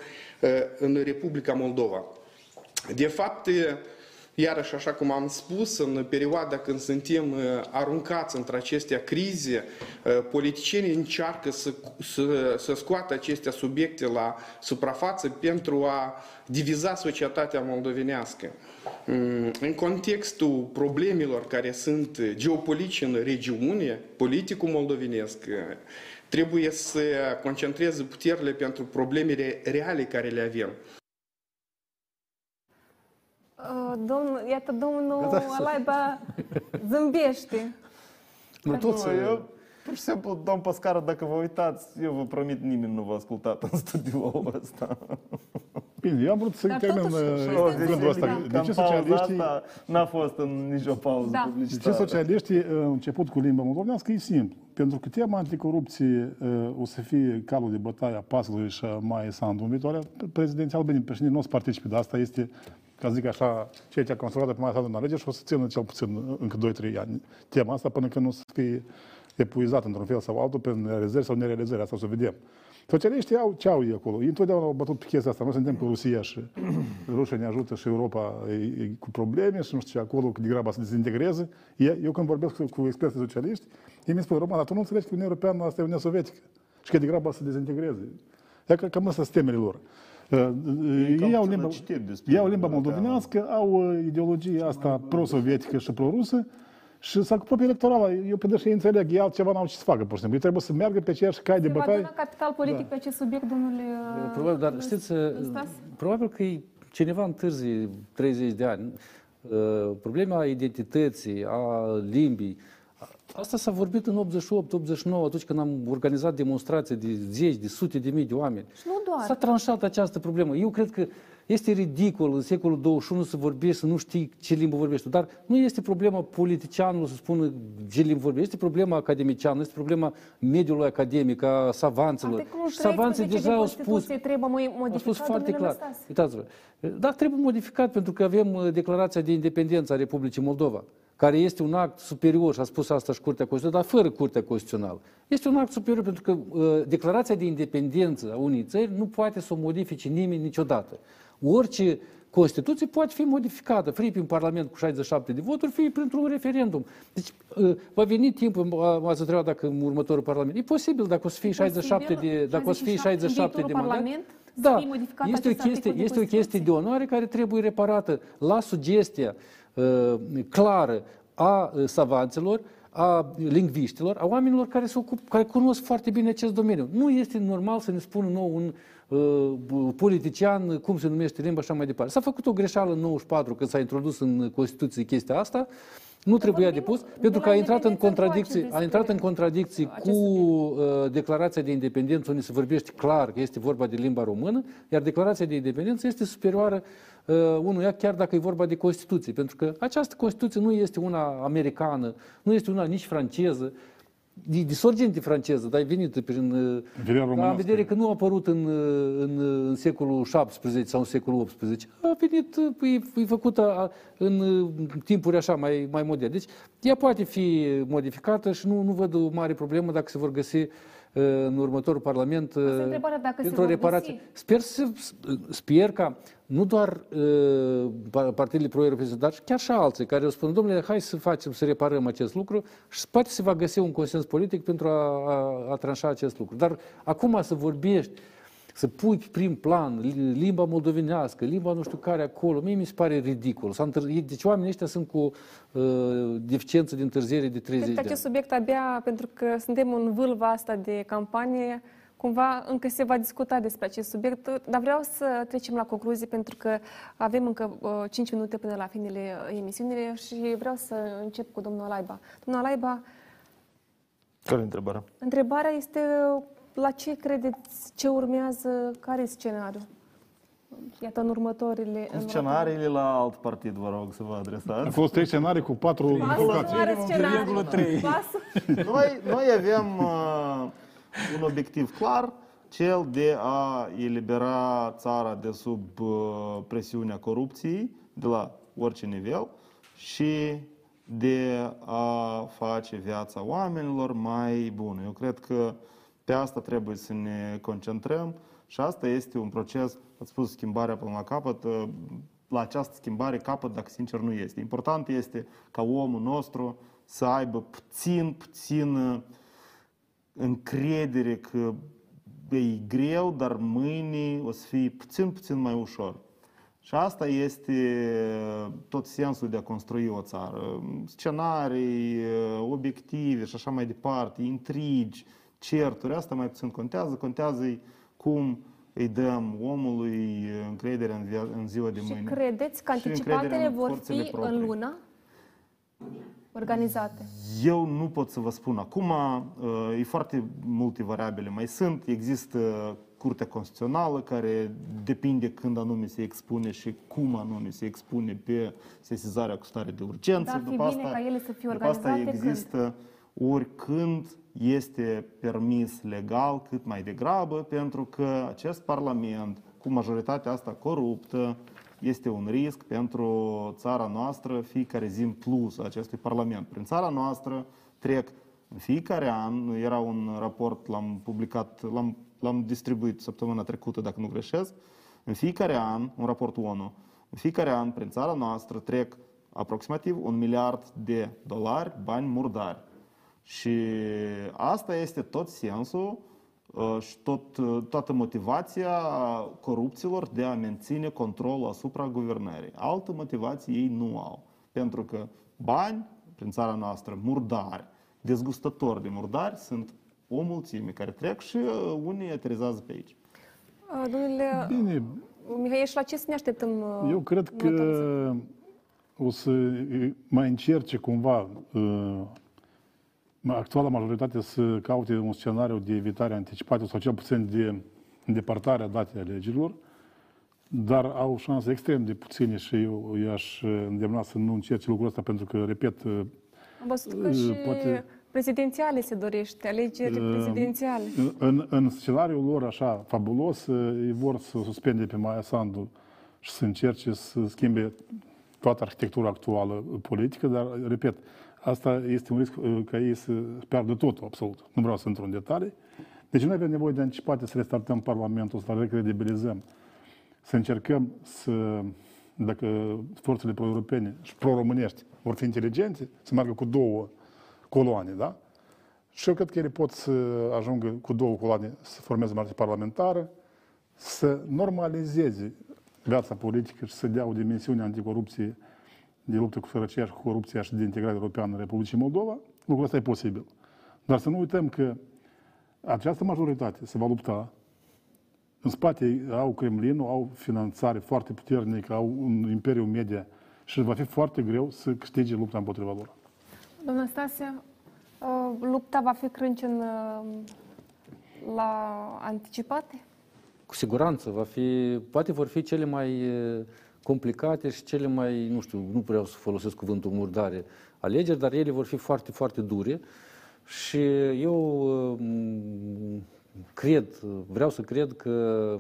în Republica Moldova. De fapt, iarăși, așa cum am spus, în perioada când suntem aruncați între acestea crize, politicienii încearcă să scoată aceste subiecte la suprafață pentru a diviza societatea moldovenească. În contextul problemelor care sunt geopolitice în regiune, politicul moldovenesc trebuie să concentreze puterile pentru problemele reale care le avem. Iată, domnul Alaiba zâmbește. Nu tot să eu. Pur și simplu, domn Pascară, dacă vă uitați, eu vă promit, nimeni nu v-a ascultat în studioul ăsta. Bine, eu am vrut să termin gândul ăsta. De ce socialiștii... N-a fost în nicio pauză publicitară. De ce socialiștii au început cu limba moldovenească? E simplu. Pentru că tema anticorupție o să fie calul de bătaie a PAS-ului și a Maiei Sandu în viitoarea prezidențială. Bine, președinte, nu o să participe, dar asta este... ca zic așa, ceea ce a conservat pe Maia Sandu în alegeri și o să țină cel puțin încă 2-3 ani tema asta până când nu o să fie epuizat într-un fel sau altul prin realizări sau nerealizări, asta o să vedem. Socialiștii au ce au ei acolo, ei întotdeauna au bătut pe chestia asta, noi suntem cu Rusia și Rusia ne ajută și Europa e cu probleme și nu știu ce acolo, cât de grabă să dezintegreze. Eu când vorbesc cu experții socialiști, ei mi spun, Roman, dar tu nu înțelegi că Uniunea Europeană asta e Uniunea Sovietică și cât de grabă să dezintegreze. Cam asta sunt temele lor. Iau limba moldovenească, au ideologia asta pro-sovietică și pro-rusă și s-a ocupat electorală. Eu pentru că ei înțeleg, ei altceva n-au ce să facă, pur și simplu. Ei trebuie să meargă pe aceeași cai de bătaie. Ceva capital politic pe acest subiect, domnule Probabil, dar știți, probabil că cineva întârzie 30 de ani. Problema identității, a limbii, asta s-a vorbit în 88-89, atunci când am organizat demonstrații de zeci, de sute de mii de oameni. Și nu doar. S-a tranșat această problemă. Eu cred că este ridicol în secolul 21 să vorbești, să nu știi ce limbă vorbești. Dar nu este problema politicianului să spună ce limbă vorbești. Este problema academicianului, este problema mediului academic, a savanților. Și savanții deja au spus, foarte clar. Uitați-vă. Dar trebuie modificat, pentru că avem declarația de independență a Republicii Moldova, care este un act superior, și a spus asta și Curtea Constituțională, dar fără Curtea Constituțională. Este un act superior pentru că declarația de independență a unei țări nu poate să o modifice nimeni niciodată. Orice Constituție poate fi modificată, fie prin Parlament cu 67 de voturi, fie printr-un referendum. Deci va veni timpul, m-ați întrebat dacă în următorul Parlament. E posibil, dacă o să fie 67 de mandate. Da, este o chestie de onoare care trebuie reparată la sugestia clară a savanților, a lingviștilor, a oamenilor care se ocupă, care cunosc foarte bine acest domeniu. Nu este normal să ne spună nou un politician cum se numește limba și așa mai departe. S-a făcut o greșeală în 94 când s-a introdus în Constituție chestia asta. Nu trebuia depus, pentru că a intrat în contradicții cu declarația de independență, unde se vorbește clar că este vorba de limba română, iar declarația de independență este superioară unuia, chiar dacă e vorba de Constituție, pentru că această Constituție nu este una americană, nu este una nici franceză, disorgente franceză, dar e venită prin... Am vedere că nu a apărut în secolul XVII sau în secolul XVIII. A venit, e făcută în timpuri așa mai moderne. Deci ea poate fi modificată și nu văd o mare problemă dacă se vor găsi în următorul Parlament pentru o reparație. Sper ca nu doar partidele pro-europene, dar chiar și alții care îi spun, domnule, hai să facem, să reparăm acest lucru și poate se va găsi un consens politic pentru a tranșa acest lucru. Dar acum să vorbești, să pui prin plan limba moldovenească, limba nu știu care acolo, mie mi se pare ridicol. Deci oamenii ăștia sunt cu deficiență de întârziere de 30 de ani. Cred că acest subiect abia, pentru că suntem în vâlva asta de campanie, cumva încă se va discuta despre acest subiect, dar vreau să trecem la concluzie, pentru că avem încă 5 minute până la finele emisiunii și vreau să încep cu domnul Alaiba. Domnul Alaiba... Care e întrebarea? Întrebarea este... La ce credeți? Ce urmează? Care e scenariul? Iată, în următoarele... Scenariile la alt partid, vă rog, să vă adresați. A fost 3 scenarii cu 4 implicații. Noi avem un obiectiv clar, cel de a elibera țara de sub presiunea corupției, de la orice nivel, și de a face viața oamenilor mai bună. Eu cred că pe asta trebuie să ne concentrăm și asta este un proces, ați spus, schimbarea până la capăt. La această schimbare capăt, dacă sincer, nu este. Important este ca omul nostru să aibă puțin încredere că e greu, dar mâine o să fie puțin mai ușor. Și asta este tot sensul de a construi o țară. Scenarii, obiective și așa mai departe, intrigi, certuri, asta mai puțin contează. Contează cum îi dăm omului încredere în ziua de mâine. Și credeți că anticipatele vor fi în luna organizate? Eu nu pot să vă spun. Acum e foarte multe variabile. Mai sunt, există Curtea Constituțională care depinde când anume se expune și cum anume se expune pe sesizarea cu stare de urgență. Dar fi bine ca ele să fie organizate există oricând este permis legal cât mai degrabă, pentru că acest Parlament, cu majoritatea asta coruptă, este un risc pentru țara noastră, fiecare zi în plus acestui Parlament. Prin țara noastră trec în fiecare an, era un raport, l-am publicat, l-am distribuit săptămâna trecută, dacă nu greșesc, în fiecare an, un raport ONU, în fiecare an, prin țara noastră trec aproximativ $1 miliard, bani murdari. Și asta este tot sensul și toată motivația corupților de a menține controlul asupra guvernării. Altă motivație ei nu au. Pentru că bani, prin țara noastră, murdari, dezgustători de murdari, sunt o mulțime care trec și unii aterizează pe aici. Domnule Mihăieș, la ce să ne așteptăm? Eu cred că o să mai încerce cumva actuala majoritate să caute un scenariu de evitare anticipată sau cel puțin de îndepărtare a datei alegerilor, dar au șanse extrem de puține și eu i-aș îndemna să nu încerce lucrul ăsta pentru că, repet, poate... Prezidențiale se dorește, alegeri prezidențiale. În scenariul lor așa fabulos, ei vor să suspende pe Maia Sandu și să încerce să schimbe toată arhitectura actuală politică, dar, repet, asta este un risc ca ei să piardă totul, absolut. Nu vreau să intru în detalii. Deci noi avem nevoie de anticipate să restartăm Parlamentul, să recredibilizăm, să încercăm să, dacă forțele pro-europene și pro-românești vor fi inteligente, să meargă cu două coloane, da? Și eu cred că ele pot să ajungă cu două coloane să formeze martie parlamentară, să normalizeze viața politică și să dea o dimensiune anticorupție de luptă cu sărăcia și cu corupția și de integrare europeană în Republicii Moldova. Lucrul ăsta e posibil. Dar să nu uităm că această majoritate se va lupta. În spate au Kremlinul, au finanțare foarte puternică, au un imperiu media și va fi foarte greu să câștige lupta împotriva lor. Doamna Năstase, lupta va fi crâncen la anticipate? Cu siguranță va fi, poate vor fi cele mai complicate și cele mai, nu știu, nu vreau să folosesc cuvântul murdare alegeri, dar ele vor fi foarte, foarte dure și eu vreau să cred că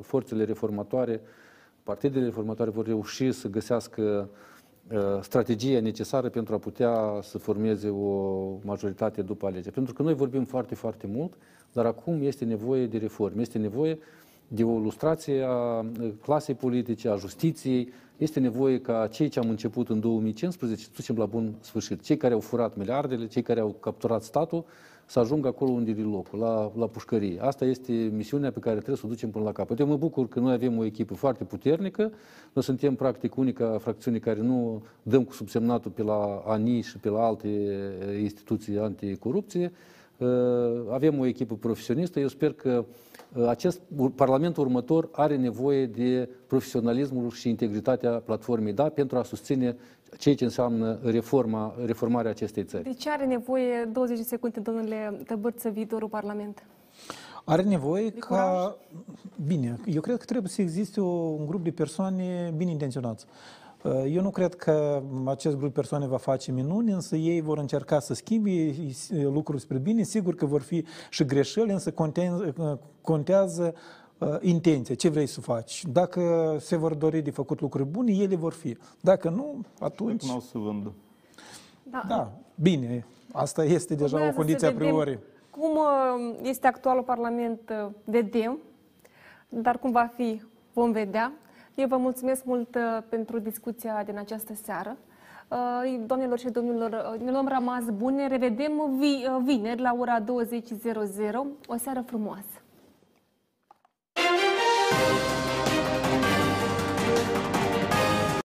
forțele reformatoare, partidele reformatoare vor reuși să găsească strategia necesară pentru a putea să formeze o majoritate după alegeri. Pentru că noi vorbim foarte, foarte mult, dar acum este nevoie de reforme, este nevoie de o lustrație a clasei politice, a justiției, este nevoie ca cei ce am început în 2015 să ducem la bun sfârșit. Cei care au furat miliardele, cei care au capturat statul, să ajungă acolo unde e locul, la pușcărie. Asta este misiunea pe care trebuie să o ducem până la capăt. Eu mă bucur că noi avem o echipă foarte puternică. Noi suntem, practic, unica fracțiune care nu dăm cu subsemnatul pe la ANI și pe la alte instituții anticorupție. Avem o echipă profesionistă. Eu sper că acest Parlament următor are nevoie de profesionalismul și integritatea platformei, da, pentru a susține ceea ce înseamnă reformarea acestei țări. De ce are nevoie, 20 de secunde, domnule Tăbârță, viitorul Parlament? Are nevoie de ca... curaj? Bine, eu cred că trebuie să existe un grup de persoane bine intenționați. Eu nu cred că acest grup de persoane va face minuni, însă ei vor încerca să schimbe lucruri spre bine. Sigur că vor fi și greșeli, însă contează intenție, ce vrei să faci. Dacă se vor dori de făcut lucruri bune, ele vor fi. Dacă nu, atunci... Nu o să vândă. Da, bine, asta este deja o condiție a priori. Cum este actualul Parlament, vedem, dar cum va fi, vom vedea. Eu vă mulțumesc mult pentru discuția din această seară. Doamnelor și domnilor, ne luăm rămas bune. Revedem vineri la ora 20:00. O seară frumoasă!